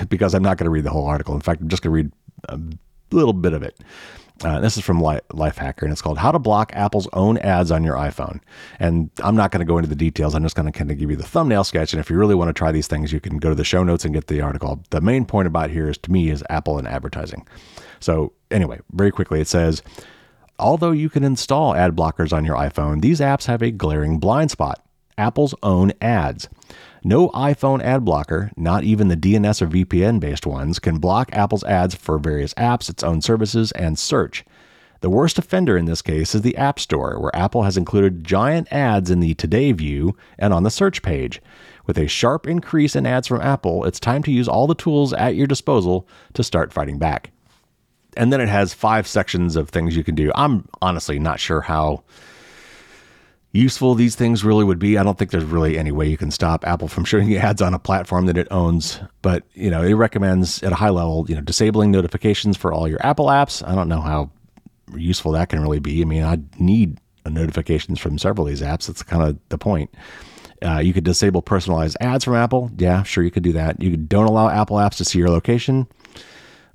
because I'm not going to read the whole article. In fact, I'm just going to read a little bit of it. Uh, this is from Lifehacker, and it's called How to Block Apple's Own Ads on Your iPhone. And I'm not going to go into the details. I'm just going to kind of give you the thumbnail sketch. And if you really want to try these things, you can go to the show notes and get the article. The main point about here is, to me, is Apple and advertising. So anyway, very quickly, it says, although you can install ad blockers on your iPhone, these apps have a glaring blind spot, Apple's own ads. No iPhone ad blocker, not even the D N S or V P N-based ones, can block Apple's ads for various apps, its own services, and search. The worst offender in this case is the App Store, where Apple has included giant ads in the Today view and on the search page. With a sharp increase in ads from Apple, it's time to use all the tools at your disposal to start fighting back. And then it has five sections of things you can do. I'm honestly not sure how useful these things really would be. I don't think there's really any way you can stop Apple from showing you ads on a platform that it owns. But, you know, it recommends at a high level, you know, disabling notifications for all your Apple apps. I don't know how useful that can really be. I mean, I need notifications from several of these apps. That's kind of the point. Uh, you could disable personalized ads from Apple. Yeah, sure, you could do that. You don't allow Apple apps to see your location.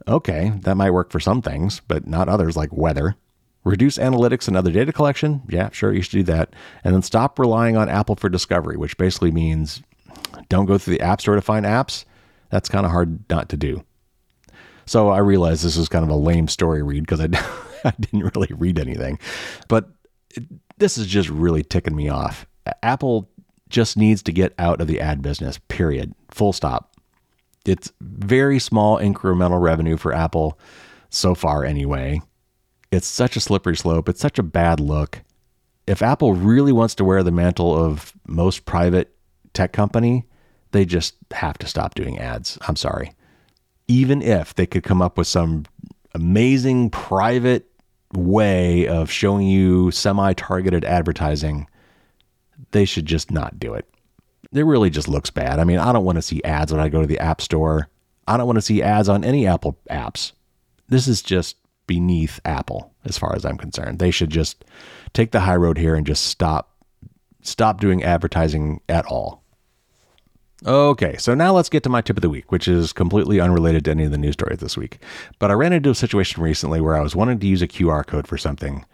Okay, that might work for some things, but not others, like weather. Reduce analytics and other data collection. Yeah, sure, you should do that. And then stop relying on Apple for discovery, which basically means don't go through the App Store to find apps. That's kind of hard not to do. So I realize this is kind of a lame story read because I, I didn't really read anything. But it, this is just really ticking me off. Apple just needs to get out of the ad business, period. Full stop. It's very small incremental revenue for Apple so far anyway. It's such a slippery slope. It's such a bad look. If Apple really wants to wear the mantle of most private tech company, they just have to stop doing ads. I'm sorry. Even if they could come up with some amazing private way of showing you semi-targeted advertising, they should just not do it. It really just looks bad. I mean, I don't want to see ads when I go to the App Store. I don't want to see ads on any Apple apps. This is just beneath Apple, as far as I'm concerned. They should just take the high road here and just stop, stop doing advertising at all. Okay, so now let's get to my tip of the week, which is completely unrelated to any of the news stories this week. But I ran into a situation recently where I was wanting to use a Q R code for something.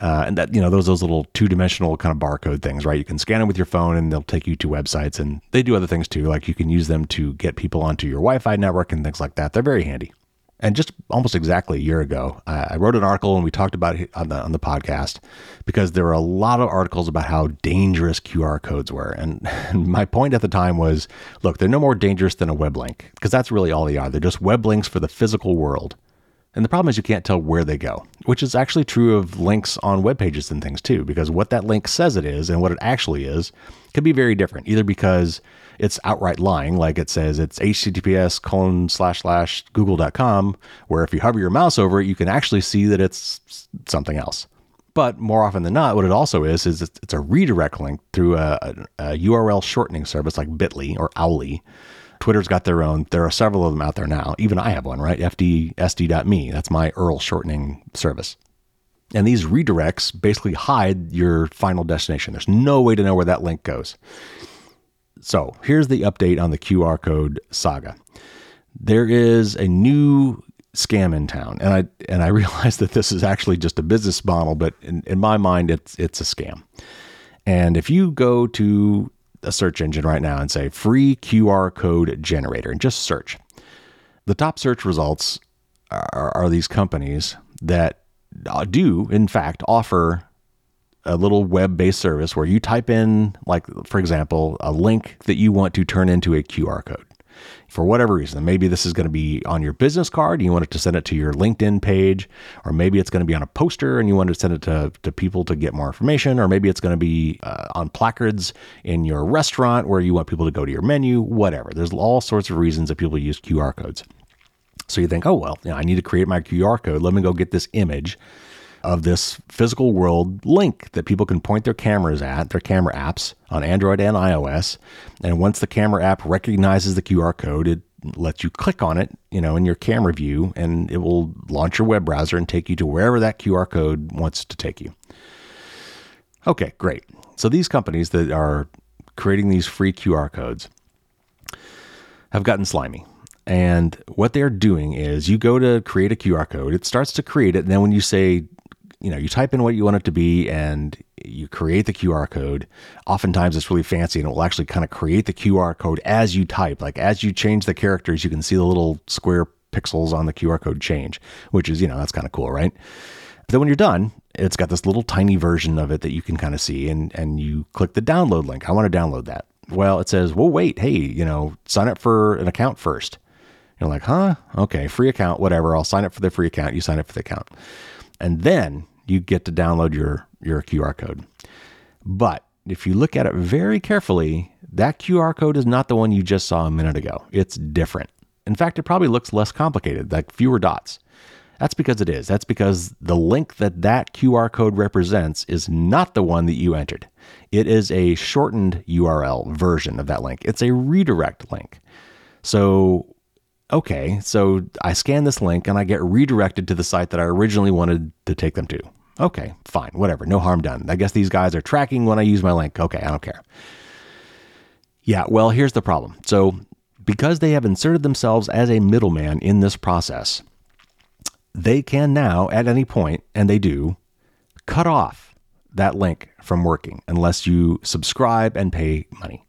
Uh, and that, you know, those those little two-dimensional kind of barcode things, right? You can scan them with your phone and they'll take you to websites, and they do other things too. Like you can use them to get people onto your Wi-Fi network and things like that. They're very handy. And just almost exactly a year ago, I wrote an article and we talked about it on the on the podcast because there were a lot of articles about how dangerous Q R codes were. And, and my point at the time was, look, they're no more dangerous than a web link, because that's really all they are. They're just web links for the physical world. And the problem is you can't tell where they go, which is actually true of links on web pages and things too, because what that link says it is and what it actually is can be very different, either because it's outright lying, like it says it's https colon slash slash google.com, where if you hover your mouse over it, you can actually see that it's something else. But more often than not, what it also is, is it's a redirect link through a, a U R L shortening service like Bitly or Owly. Twitter's got their own. There are several of them out there now. Even I have one, right? F D S D dot me. That's my U R L shortening service. And these redirects basically hide your final destination. There's no way to know where that link goes. So here's the update on the Q R code saga. There is a new scam in town. And I and I realize that this is actually just a business model, but in, in my mind, it's it's a scam. And if you go to a search engine right now and say free Q R code generator and just search, the top search results are, are these companies that do in fact offer a little web-based service where you type in, like, for example, a link that you want to turn into a Q R code for whatever reason. Maybe this is going to be on your business card and you want it to send it to your LinkedIn page, or maybe it's going to be on a poster and you want to send it to, to people to get more information, or maybe it's going to be uh, on placards in your restaurant where you want people to go to your menu, whatever. There's all sorts of reasons that people use Q R codes. So you think, oh, well, you know, I need to create my Q R code. Let me go get this image of this physical world link that people can point their cameras at, their camera apps on Android and iOS. And once the camera app recognizes the Q R code, it lets you click on it, you know, in your camera view, and it will launch your web browser and take you to wherever that Q R code wants to take you. Okay, great. So these companies that are creating these free Q R codes have gotten slimy. And what they're doing is you go to create a Q R code, it starts to create it. And then when you say, you know, you type in what you want it to be and you create the Q R code. Oftentimes it's really fancy and it will actually kind of create the Q R code as you type. Like as you change the characters, you can see the little square pixels on the Q R code change, which is, you know, that's kind of cool, right? But then when you're done, it's got this little tiny version of it that you can kind of see, and, and you click the download link. I want to download that. Well, it says, well, wait, hey, you know, sign up for an account first. You're like, huh? Okay, free account, whatever. I'll sign up for the free account. You sign up for the account. And then you get to download your, your Q R code. But if you look at it very carefully, that Q R code is not the one you just saw a minute ago. It's different. In fact, it probably looks less complicated, like fewer dots. That's because it is. That's because the link that that Q R code represents is not the one that you entered. It is a shortened U R L version of that link. It's a redirect link. So okay, so I scan this link and I get redirected to the site that I originally wanted to take them to. Okay, fine, whatever, no harm done. I guess these guys are tracking when I use my link. Okay, I don't care. Yeah, well, here's the problem. So because they have inserted themselves as a middleman in this process, they can now at any point, and they do, cut off that link from working unless you subscribe and pay money.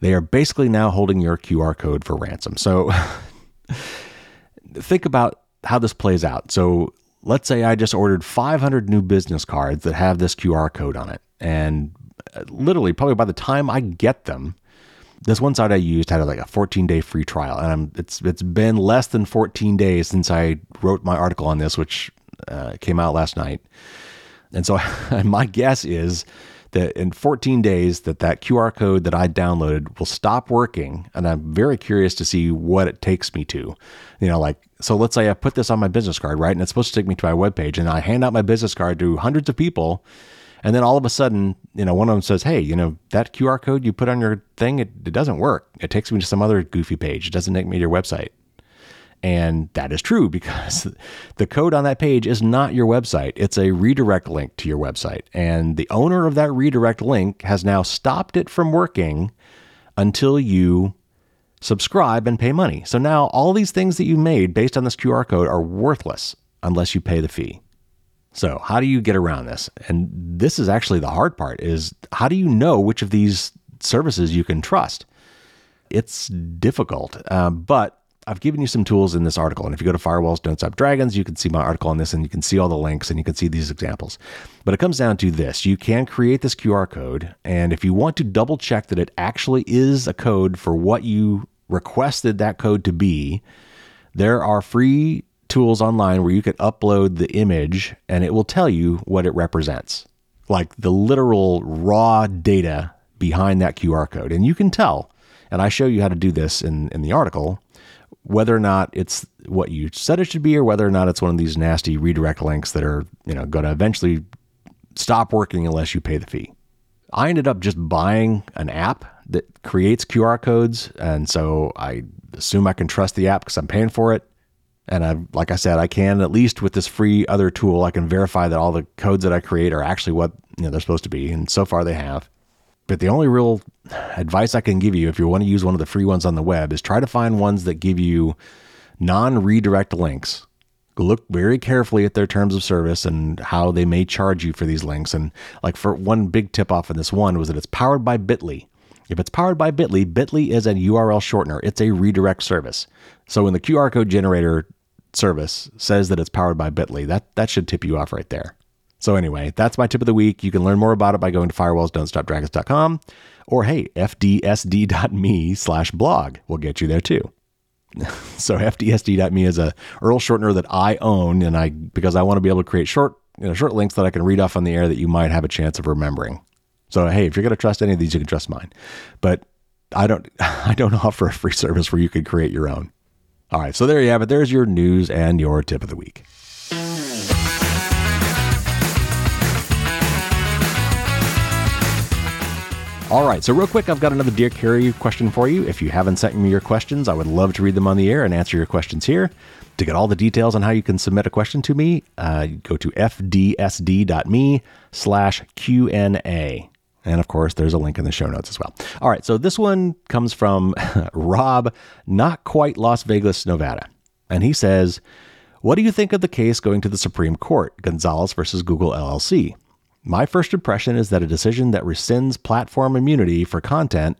They are basically now holding your Q R code for ransom. So think about how this plays out. So let's say I just ordered five hundred new business cards that have this Q R code on it. And literally, probably by the time I get them, this one site I used had like a fourteen-day free trial. And I'm, it's it's been less than fourteen days since I wrote my article on this, which uh, came out last night. And so my guess is that in fourteen days that that Q R code that I downloaded will stop working. And I'm very curious to see what it takes me to, you know, like, so let's say I put this on my business card, right? And it's supposed to take me to my webpage, and I hand out my business card to hundreds of people. And then all of a sudden, you know, one of them says, hey, you know, that Q R code you put on your thing, it, it doesn't work. It takes me to some other goofy page. It doesn't take me to your website. And that is true, because the code on that page is not your website. It's a redirect link to your website. And the owner of that redirect link has now stopped it from working until you subscribe and pay money. So now all these things that you made based on this Q R code are worthless unless you pay the fee. So how do you get around this? And this is actually the hard part, is how do you know which of these services you can trust? It's difficult, um, but I've given you some tools in this article. And if you go to Firewalls Don't Stop Dragons, you can see my article on this, and you can see all the links, and you can see these examples. But it comes down to this. You can create this Q R code, and if you want to double check that it actually is a code for what you requested that code to be, there are free tools online where you can upload the image and it will tell you what it represents, like the literal raw data behind that Q R code. And you can tell, and I show you how to do this in, in the article, whether or not it's what you said it should be, or whether or not it's one of these nasty redirect links that are, you know, going to eventually stop working unless you pay the fee. I ended up just buying an app that creates Q R codes. And so I assume I can trust the app because I'm paying for it. And I, like I said, I can, at least with this free other tool, I can verify that all the codes that I create are actually what, you know, they're supposed to be. And so far they have. But the only real advice I can give you if you want to use one of the free ones on the web is try to find ones that give you non-redirect links. Look very carefully at their terms of service and how they may charge you for these links. And like, for one big tip off in this one was that it's powered by Bitly. If it's powered by Bitly, Bitly is a U R L shortener. It's a redirect service. So when the Q R code generator service says that it's powered by Bitly, that, that should tip you off right there. So anyway, that's my tip of the week. You can learn more about it by going to firewalls don't stop dragons dot com, or hey, F D S D dot me slash blog will get you there too. So F D S D dot me is a U R L shortener that I own, and I, because I want to be able to create short, you know, short links that I can read off on the air that you might have a chance of remembering. So, hey, if you're going to trust any of these, you can trust mine. But I don't I don't offer a free service where you can create your own. All right, so there you have it. There's your news and your tip of the week. All right, so real quick, I've got another Dear Carey question for you. If you haven't sent me your questions, I would love to read them on the air and answer your questions here. To get all the details on how you can submit a question to me, uh, go to F D S D dot me slash Q and A. And of course, there's a link in the show notes as well. All right, so this one comes from Rob, not quite Las Vegas, Nevada. And he says, what do you think of the case going to the Supreme Court, Gonzalez versus Google L L C? My first impression is that a decision that rescinds platform immunity for content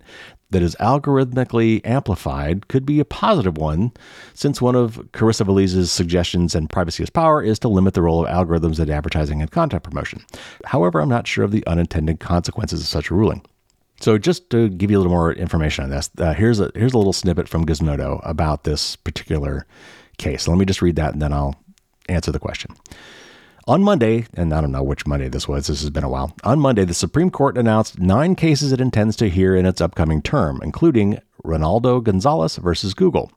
that is algorithmically amplified could be a positive one, since one of Carissa Valise's suggestions in Privacy is Power is to limit the role of algorithms in advertising and content promotion. However, I'm not sure of the unintended consequences of such a ruling. So just to give you a little more information on this, uh, here's a here's a little snippet from Gizmodo about this particular case. Let me just read that and then I'll answer the question. On Monday, and I don't know which Monday this was, this has been a while. On Monday, the Supreme Court announced nine cases it intends to hear in its upcoming term, including Ronaldo Gonzalez versus Google.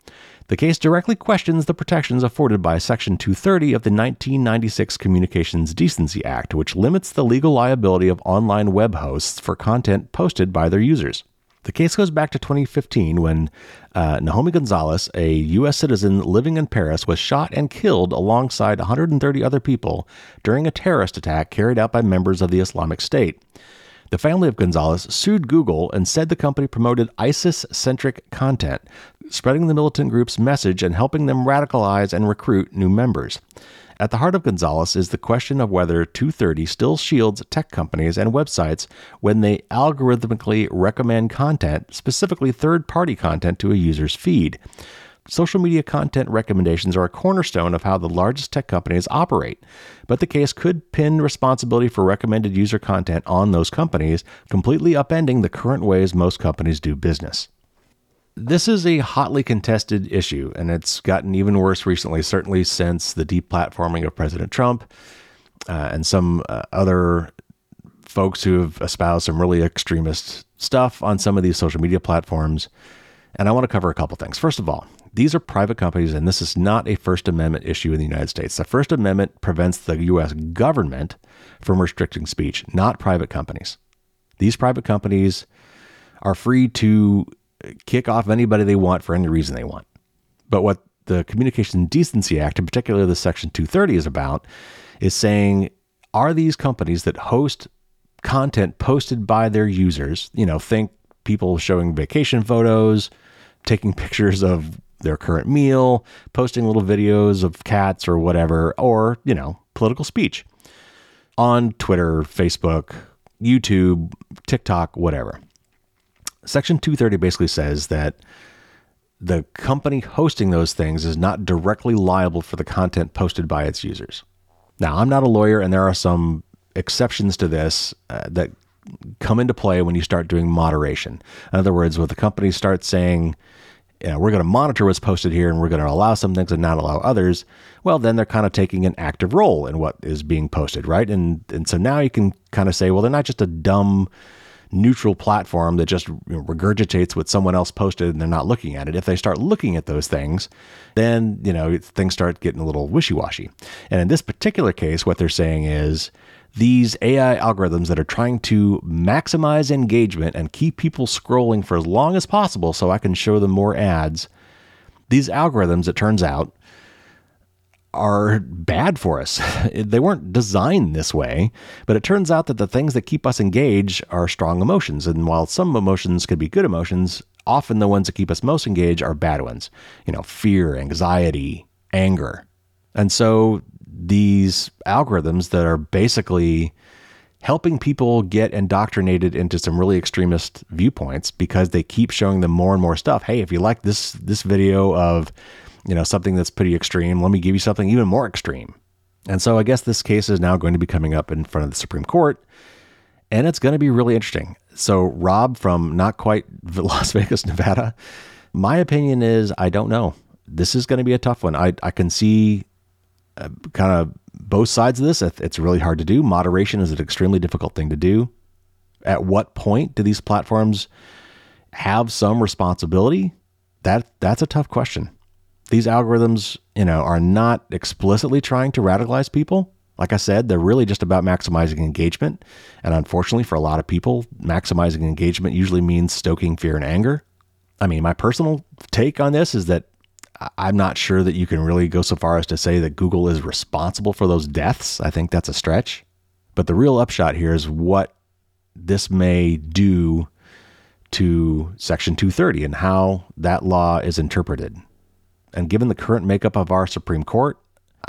The case directly questions the protections afforded by Section two thirty of the nineteen ninety-six Communications Decency Act, which limits the legal liability of online web hosts for content posted by their users. The case goes back to twenty fifteen when uh, Naomi Gonzalez, a U S citizen living in Paris, was shot and killed alongside one hundred thirty other people during a terrorist attack carried out by members of the Islamic State. The family of Gonzalez sued Google and said the company promoted ISIS-centric content, spreading the militant group's message and helping them radicalize and recruit new members. At the heart of Gonzalez is the question of whether two thirty still shields tech companies and websites when they algorithmically recommend content, specifically third-party content, to a user's feed. Social media content recommendations are a cornerstone of how the largest tech companies operate, but the case could pin responsibility for recommended user content on those companies, completely upending the current ways most companies do business. This is a hotly contested issue, and it's gotten even worse recently, certainly since the deplatforming of President Trump uh, and some uh, other folks who have espoused some really extremist stuff on some of these social media platforms. And I want to cover a couple things. First of all, these are private companies, and this is not a First Amendment issue in the United States. The First Amendment prevents the U S government from restricting speech, not private companies. These private companies are free to kick off anybody they want for any reason they want. But what the Communications Decency Act, in particular the Section two thirty, is about is saying, are these companies that host content posted by their users, you know, think people showing vacation photos, taking pictures of their current meal, posting little videos of cats or whatever, or, you know, political speech on Twitter, Facebook, YouTube, TikTok, whatever. Section two thirty basically says that the company hosting those things is not directly liable for the content posted by its users. Now, I'm not a lawyer, and there are some exceptions to this uh, that come into play when you start doing moderation. In other words, when the company starts saying, you know, we're going to monitor what's posted here and we're going to allow some things and not allow others, well, then they're kind of taking an active role in what is being posted, right? And and so now you can kind of say, well, they're not just a dumb neutral platform that just regurgitates what someone else posted and they're not looking at it. If they start looking at those things, then, you know, things start getting a little wishy-washy. And in this particular case, what they're saying is these A I algorithms that are trying to maximize engagement and keep people scrolling for as long as possible so I can show them more ads, these algorithms, it turns out, are bad for us. They weren't designed this way, but it turns out that the things that keep us engaged are strong emotions. And while some emotions could be good emotions, often the ones that keep us most engaged are bad ones. You know, fear, anxiety, anger. And so these algorithms that are basically helping people get indoctrinated into some really extremist viewpoints because they keep showing them more and more stuff. Hey, if you like this this video of, you know, something that's pretty extreme, let me give you something even more extreme. And so I guess this case is now going to be coming up in front of the Supreme Court, and it's going to be really interesting. So Rob from not quite Las Vegas, Nevada, my opinion is, I don't know. This is going to be a tough one. I, I can see uh, kind of both sides of this. It's really hard to do. Moderation is an extremely difficult thing to do. At what point do these platforms have some responsibility? That that's a tough question. These algorithms, you know, are not explicitly trying to radicalize people. Like I said, they're really just about maximizing engagement. And unfortunately for a lot of people, maximizing engagement usually means stoking fear and anger. I mean, my personal take on this is that I'm not sure that you can really go so far as to say that Google is responsible for those deaths. I think that's a stretch. But the real upshot here is what this may do to Section two thirty and how that law is interpreted. And given the current makeup of our Supreme Court,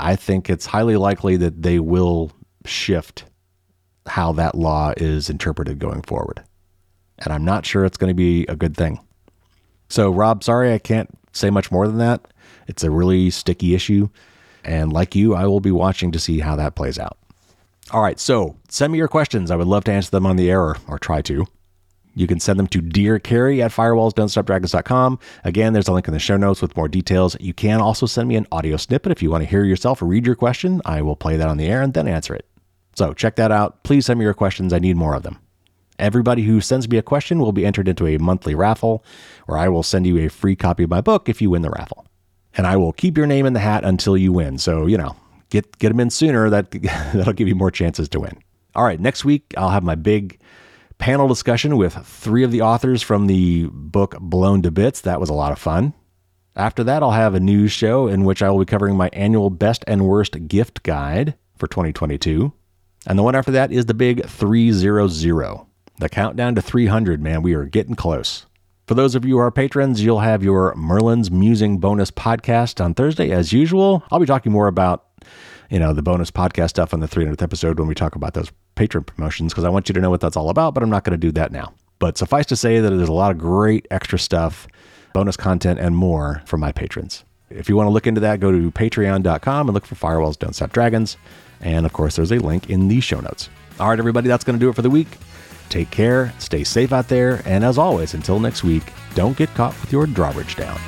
I think it's highly likely that they will shift how that law is interpreted going forward. And I'm not sure it's going to be a good thing. So, Rob, sorry I can't say much more than that. It's a really sticky issue. And like you, I will be watching to see how that plays out. All right, so send me your questions. I would love to answer them on the air, or, or try to. You can send them to dearcarey at firewalls don't stop dragons dot com. Again, there's a link in the show notes with more details. You can also send me an audio snippet if you want to hear yourself or read your question. I will play that on the air and then answer it. So check that out. Please send me your questions. I need more of them. Everybody who sends me a question will be entered into a monthly raffle where I will send you a free copy of my book if you win the raffle. And I will keep your name in the hat until you win. So, you know, get get them in sooner. That, that'll give you more chances to win. All right, next week I'll have my big panel discussion with three of the authors from the book Blown to Bits. That was a lot of fun. After that, I'll have a news show in which I will be covering my annual Best and Worst Gift Guide for twenty twenty-two. And the one after that is the big three hundred. The countdown to three hundred, man, we are getting close. For those of you who are patrons, you'll have your Merlin's Musing bonus podcast on Thursday as usual. I'll be talking more about, you know, the bonus podcast stuff on the three hundredth episode when we talk about those patron promotions, because I want you to know what that's all about, but I'm not going to do that now. But suffice to say that there's a lot of great extra stuff, bonus content, and more for my patrons. If you want to look into that, go to patreon dot com and look for Firewalls Don't Stop Dragons. And of course, there's a link in the show notes. All right, everybody, that's going to do it for the week. Take care, stay safe out there, and as always, until next week, don't get caught with your drawbridge down.